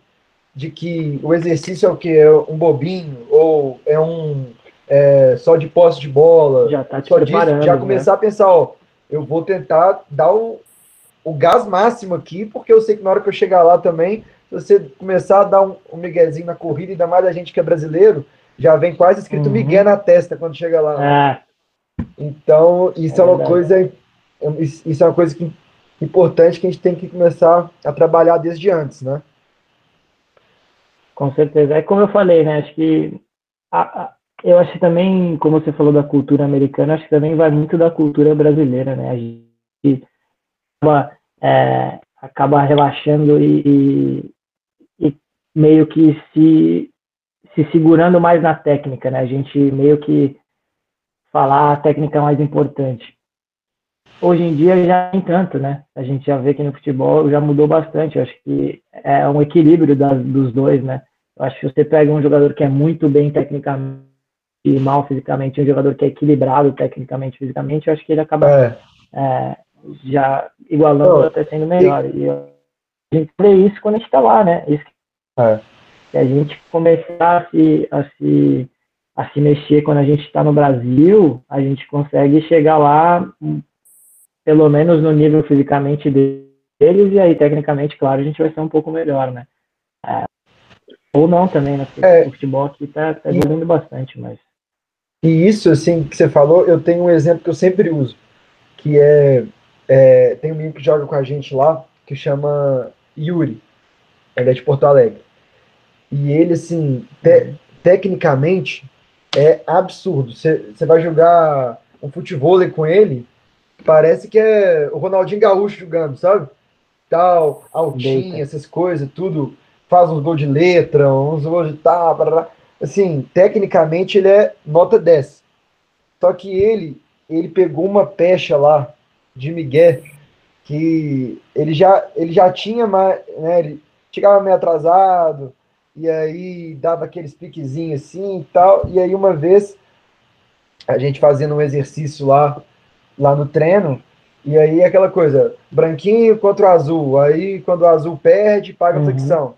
de que o exercício é o quê? É um bobinho ou é um... É, só de posse de bola, já, tá só disso, já começar, né, a pensar, ó, eu vou tentar dar o, o gás máximo aqui, porque eu sei que na hora que eu chegar lá também, se você começar a dar um, um miguezinho na corrida, ainda mais a gente que é brasileiro, já vem quase escrito uhum. migué na testa quando chega lá. Ah. Então, isso é, é uma coisa, isso é uma coisa que, importante que a gente tem que começar a trabalhar desde antes, né? Com certeza. É como eu falei, né, acho que a, a... Eu acho que também, como você falou da cultura americana, acho que também vai muito da cultura brasileira, né? A gente acaba, é, acaba relaxando e, e meio que se, se segurando mais na técnica, né? A gente meio que falar a técnica mais importante. Hoje em dia já nem tanto, né? A gente já vê que no futebol já mudou bastante. Eu acho que é um equilíbrio das, dos dois, né? Eu acho que você pega um jogador que é muito bem tecnicamente e mal fisicamente, um jogador que é equilibrado tecnicamente, fisicamente, eu acho que ele acaba é. É, já igualando, oh, até sendo melhor. E... E a gente vê isso quando a gente está lá, né? Isso que... é. Se a gente começar a se, a, se, a se mexer quando a gente está no Brasil, a gente consegue chegar lá, pelo menos no nível fisicamente deles, e aí, tecnicamente, claro, a gente vai ser um pouco melhor, né? É. Ou não também, né? Porque é. o futebol aqui está tá jogando bastante, mas... E isso, assim, que você falou, eu tenho um exemplo que eu sempre uso, que é, é... Tem um menino que joga com a gente lá, que chama Yuri. Ele é de Porto Alegre. E ele, assim, te, tecnicamente, é absurdo. Você vai jogar um futevôlei com ele, parece que é o Ronaldinho Gaúcho jogando, sabe? Tal, altinha, essas coisas, tudo... Faz uns gols de letra, uns gols de tá, blá, assim, tecnicamente ele é nota dez. Só que ele, ele pegou uma pecha lá de migué, que ele já, ele já tinha, né, ele chegava meio atrasado, e aí dava aqueles piquezinhos assim e tal, e aí uma vez a gente fazendo um exercício lá, lá no treino, e aí aquela coisa, branquinho contra o azul, aí quando o azul perde, paga a flexão. Uhum.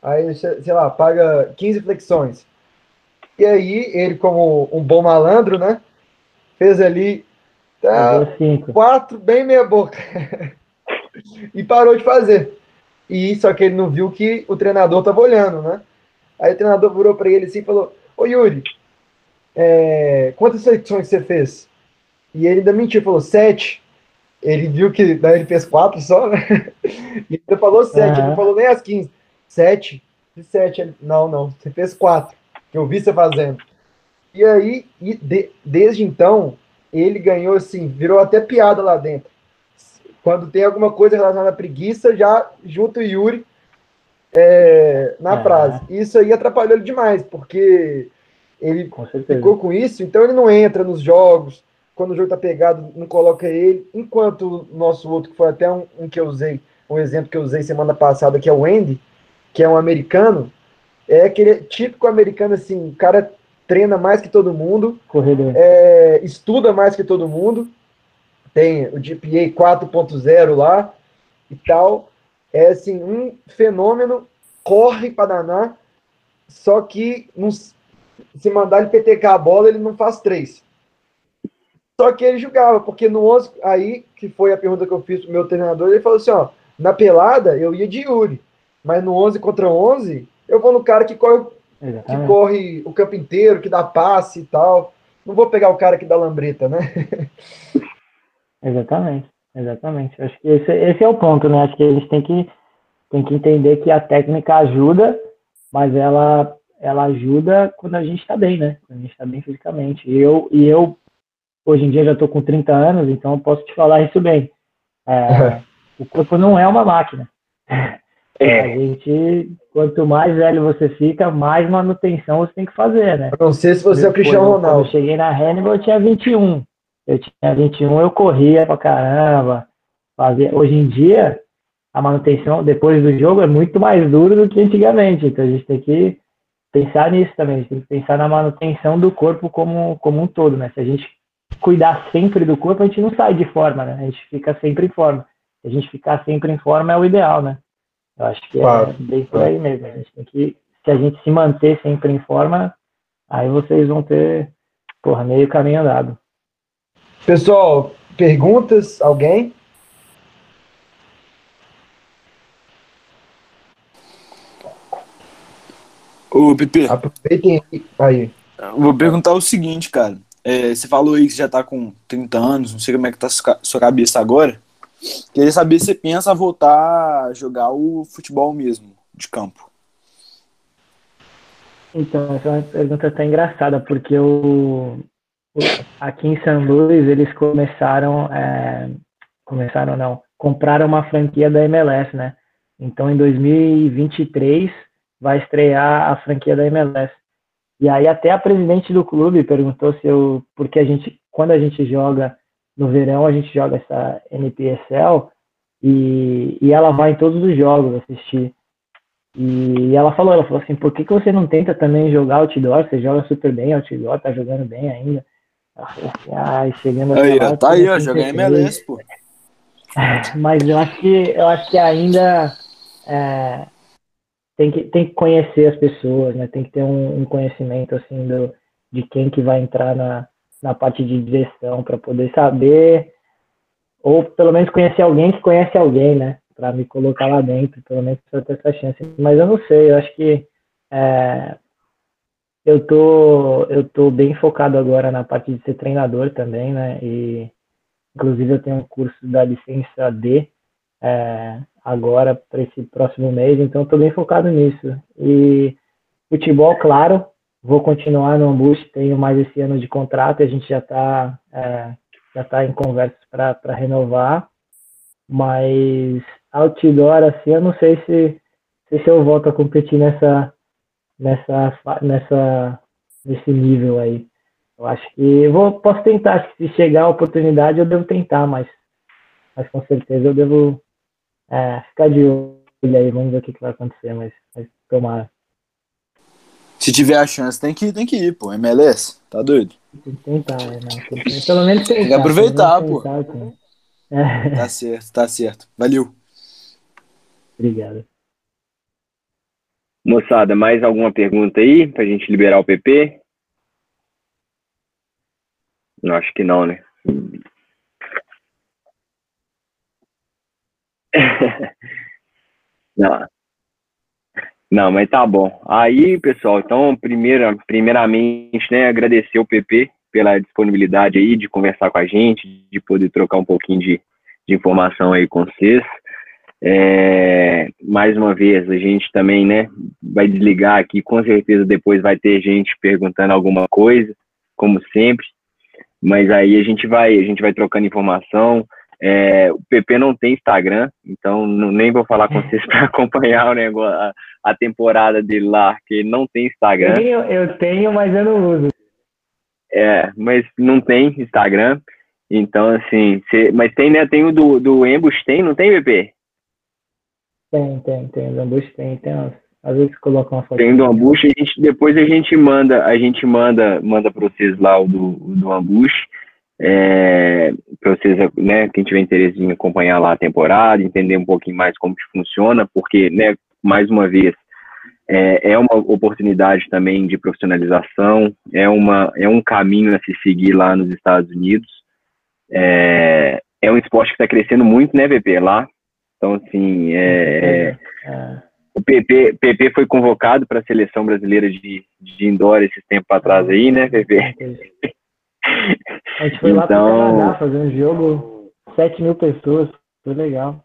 Aí, sei lá, paga quinze flexões. E aí, ele, como um bom malandro, né? Fez ali tá, quatro, bem meia boca. E parou de fazer. E só que ele não viu que o treinador tava olhando, né? Aí o treinador virou para ele assim e falou: Ô Yuri, é, quantas flexões você fez? E ele ainda mentiu, falou sete. Ele viu que daí ele fez quatro só, né? E ele falou sete, uhum. ele não falou nem as quinze. Sete, de sete, não, não, você fez quatro, que eu vi você fazendo. E aí, e de, desde então, ele ganhou assim, virou até piada lá dentro. Quando tem alguma coisa relacionada à preguiça, já junta o Yuri é, na é. frase. Isso aí atrapalhou ele demais, porque ele com ficou com isso, então ele não entra nos jogos, quando o jogo tá pegado, não coloca ele, enquanto o nosso outro, que foi até um, um que eu usei, um exemplo que eu usei semana passada, que é o Andy, que é um americano, é aquele típico americano, assim, o cara treina mais que todo mundo, é, estuda mais que todo mundo, tem o G P A quatro ponto zero lá e tal, é assim, um fenômeno, corre para danar, só que não, se mandar ele P T K a bola, ele não faz três. Só que ele jogava, porque no onze, aí, que foi a pergunta que eu fiz pro meu treinador, ele falou assim, ó, na pelada eu ia de Yuri, mas no onze contra onze, eu vou no cara que corre, que corre o campo inteiro, que dá passe e tal. Não vou pegar o cara que dá lambreta, né? Exatamente, exatamente. Acho que esse, esse é o ponto, né? Acho que eles têm que, têm que entender que a técnica ajuda, mas ela, ela ajuda quando a gente está bem, né? Quando a gente está bem fisicamente. E eu, e eu, hoje em dia, já estou com trinta anos, então eu posso te falar isso bem. É, o corpo não é uma máquina. É. A gente, quanto mais velho você fica, mais manutenção você tem que fazer, né? Eu não sei se você depois, é o Cristiano Ronaldo. Eu cheguei na Hannibal, eu tinha vinte e um. Eu tinha vinte e um, eu corria pra caramba. Fazia. Hoje em dia, a manutenção depois do jogo é muito mais dura do que antigamente. Então a gente tem que pensar nisso também. A gente tem que pensar na manutenção do corpo como, como um todo, né? Se a gente cuidar sempre do corpo, a gente não sai de forma, né? A gente fica sempre em forma. Se a gente ficar sempre em forma é o ideal, né? Eu acho que claro, é bem por aí mesmo. A gente tem que, se a gente se manter sempre em forma, aí vocês vão ter, porra, meio caminho andado. Pessoal, perguntas? Alguém? Ô, Pepe. Aproveitem aí. Vou perguntar o seguinte, cara. É, você falou aí que você já tá com trinta anos, não sei como é que tá a sua cabeça agora. Queria saber se você pensa voltar a jogar o futebol mesmo, de campo. Então, essa é uma pergunta até engraçada, porque eu... Aqui em São Luís, eles começaram, é, começaram não, compraram uma franquia da M L S, né? Então, em dois mil e vinte e três, vai estrear a franquia da M L S. E aí, até a presidente do clube perguntou se eu... Porque a gente, quando a gente joga no verão, a gente joga essa N P S L e, e ela vai em todos os jogos assistir. E ela falou, ela falou assim, por que que você não tenta também jogar outdoor? Você joga super bem outdoor, tá jogando bem ainda. Ai, chegando aí, ó, tá aí, ó, jogar M L S, pô. Mas eu acho que, eu acho que ainda é, tem, que, tem que conhecer as pessoas, né? Tem que ter um, um conhecimento, assim, do, de quem que vai entrar na, na parte de direção para poder saber, ou pelo menos conhecer alguém que conhece alguém, né? Para me colocar lá dentro, pelo menos para ter essa chance. Mas eu não sei, eu acho que... É, Eu tô, eu tô bem focado agora na parte de ser treinador também, né? E, inclusive, eu tenho um curso da licença D é, agora para esse próximo mês, então estou bem focado nisso. E futebol, claro, vou continuar no Ambush, tenho mais esse ano de contrato, a gente já está é, já tá em conversas para renovar, mas outdoor, assim, eu não sei se, se eu volto a competir nessa... Nessa, nessa, nesse nível aí. Eu acho que eu vou, posso tentar, acho que se chegar a oportunidade eu devo tentar, mas, mas com certeza eu devo é, ficar de olho aí, vamos ver o que, que vai acontecer, mas, mas tomara. Se tiver a chance, tem que, tem que ir, pô, M L S, tá doido? Tem que tentar, né? Tem que, pelo menos tentar. Tem que aproveitar, pô. Tentar, assim. é. Tá certo, tá certo. Valeu. Obrigado. Moçada, mais alguma pergunta aí pra gente liberar o P P? Não, acho que não, né? Não. Não, mas tá bom. Aí, pessoal, então, primeira, primeiramente, né, agradecer o P P pela disponibilidade aí de conversar com a gente, de poder trocar um pouquinho de, de informação aí com vocês. É, mais uma vez, a gente também, né, vai desligar aqui, com certeza depois vai ter gente perguntando alguma coisa, como sempre, mas aí a gente vai, a gente vai trocando informação, é, o P P não tem Instagram, então não, nem vou falar com vocês para acompanhar o negócio, a, a temporada dele lá, que não tem Instagram. Eu tenho, eu tenho, mas eu não uso. É, mas não tem Instagram, então assim, cê, mas tem, né, tem o do, do Ambush, tem, não tem, P P? Tem, tem, tem, os Ambush tem, tem, às vezes colocam uma foto. Tem do Ambush, a gente, depois a gente manda, a gente manda, manda para vocês lá o do, do Ambush, É, para vocês, né, quem tiver interesse em acompanhar lá a temporada, entender um pouquinho mais como que funciona, porque, né, mais uma vez, é, é uma oportunidade também de profissionalização, é, uma, é um caminho a se seguir lá nos Estados Unidos. É, é um esporte que está crescendo muito, né, Pepe, lá. Então, assim, é, é, o Pepe, Pepe foi convocado para a seleção brasileira de, de indoor esses tempos atrás aí, né, Pepe? A gente foi então, lá para o Canadá fazer um jogo, sete mil pessoas, foi legal.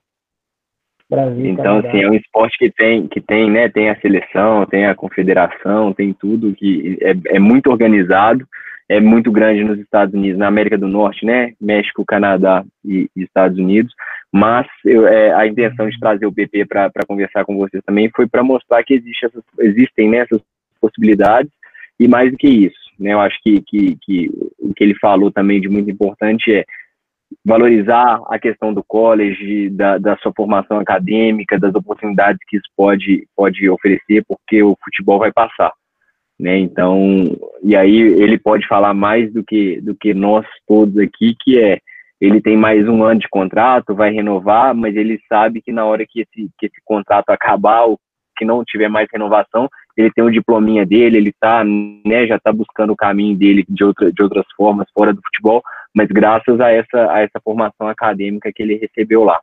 Brasil, então, Canadá. Assim, é um esporte que tem, que tem, né, tem a seleção, tem a confederação, tem tudo, que é, é muito organizado, é muito grande nos Estados Unidos, na América do Norte, né, México, Canadá e, e Estados Unidos, mas eu, é, a intenção de trazer o P P para conversar com vocês também foi para mostrar que existe essas, existem, né, essas possibilidades, e mais do que isso, né, eu acho que, que, que o que ele falou também de muito importante é valorizar a questão do college, da, da sua formação acadêmica, das oportunidades que isso pode, pode oferecer, porque o futebol vai passar, né, então, e aí ele pode falar mais do que, do que nós todos aqui, que é, ele tem mais um ano de contrato, vai renovar, mas ele sabe que na hora que esse, que esse contrato acabar, ou que não tiver mais renovação, ele tem o diplominha dele, ele tá, né, já está buscando o caminho dele de, outra, de outras formas fora do futebol, mas graças a essa, a essa formação acadêmica que ele recebeu lá,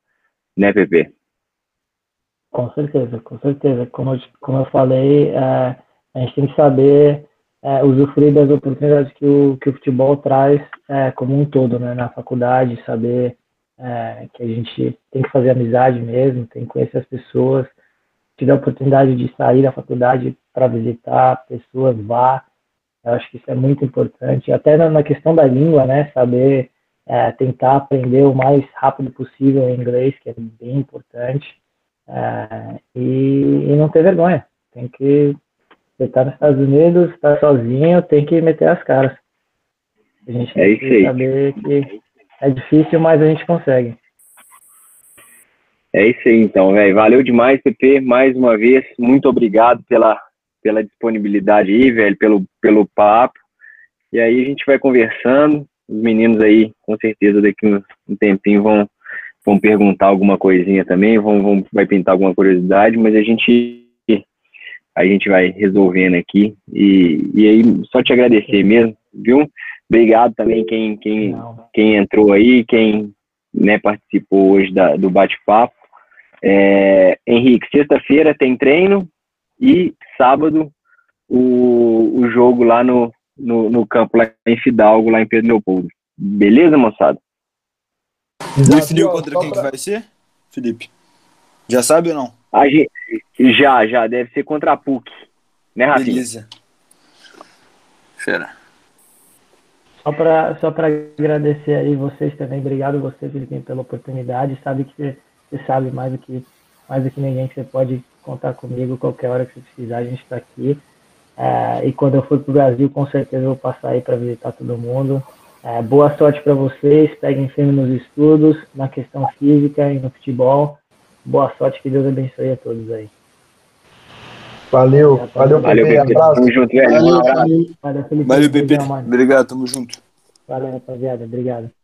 né, Pepe? Com certeza, com certeza. Como eu, como eu falei, é, a gente tem que saber é, usufruir das oportunidades que o, que o futebol traz é, como um todo, né, na faculdade, saber é, que a gente tem que fazer amizade mesmo, tem que conhecer as pessoas, tiver a oportunidade de sair da faculdade para visitar pessoas, vá. Eu acho que isso é muito importante. Até na questão da língua, né? Saber é, tentar aprender o mais rápido possível o inglês, que é bem importante. É, e, e não ter vergonha. Tem que estar nos Estados Unidos, estar sozinho, tem que meter as caras. A gente tem que saber que é difícil, mas a gente consegue. É isso aí, então, velho. Valeu demais, Pepe, mais uma vez. Muito obrigado pela, pela disponibilidade aí, velho, pelo, pelo papo. E aí a gente vai conversando. Os meninos aí, com certeza, daqui um tempinho vão, vão perguntar alguma coisinha também, vão, vão, vai pintar alguma curiosidade, mas a gente, a gente vai resolvendo aqui. E, e aí, só te agradecer mesmo, viu? Obrigado também quem, quem, quem entrou aí, quem, né, participou hoje da, do bate-papo. É, Henrique, sexta-feira tem treino e sábado o, o jogo lá no, no, no campo, lá em Fidalgo, lá em Pedro Leopoldo. Beleza, moçada? Definiu contra quem que vai ser, Felipe? Já sabe ou não? A gente, já, já. Deve ser contra a P U C. Né, Rafinha? Beleza. Será? Só para só para agradecer aí vocês também. Obrigado a vocês, Filipinho, pela oportunidade. Sabe que você, você sabe mais do que, mais do que ninguém que você pode contar comigo qualquer hora que você precisar, a gente está aqui. É, e quando eu for para o Brasil, com certeza eu vou passar aí para visitar todo mundo. É, boa sorte para vocês, peguem firme nos estudos, na questão física e no futebol. Boa sorte, que Deus abençoe a todos aí. Valeu, tá, valeu, valeu, Pepe. Tamo junto, velho. Valeu, Pepe. Obrigado, tamo junto. Valeu, rapaziada. Obrigado.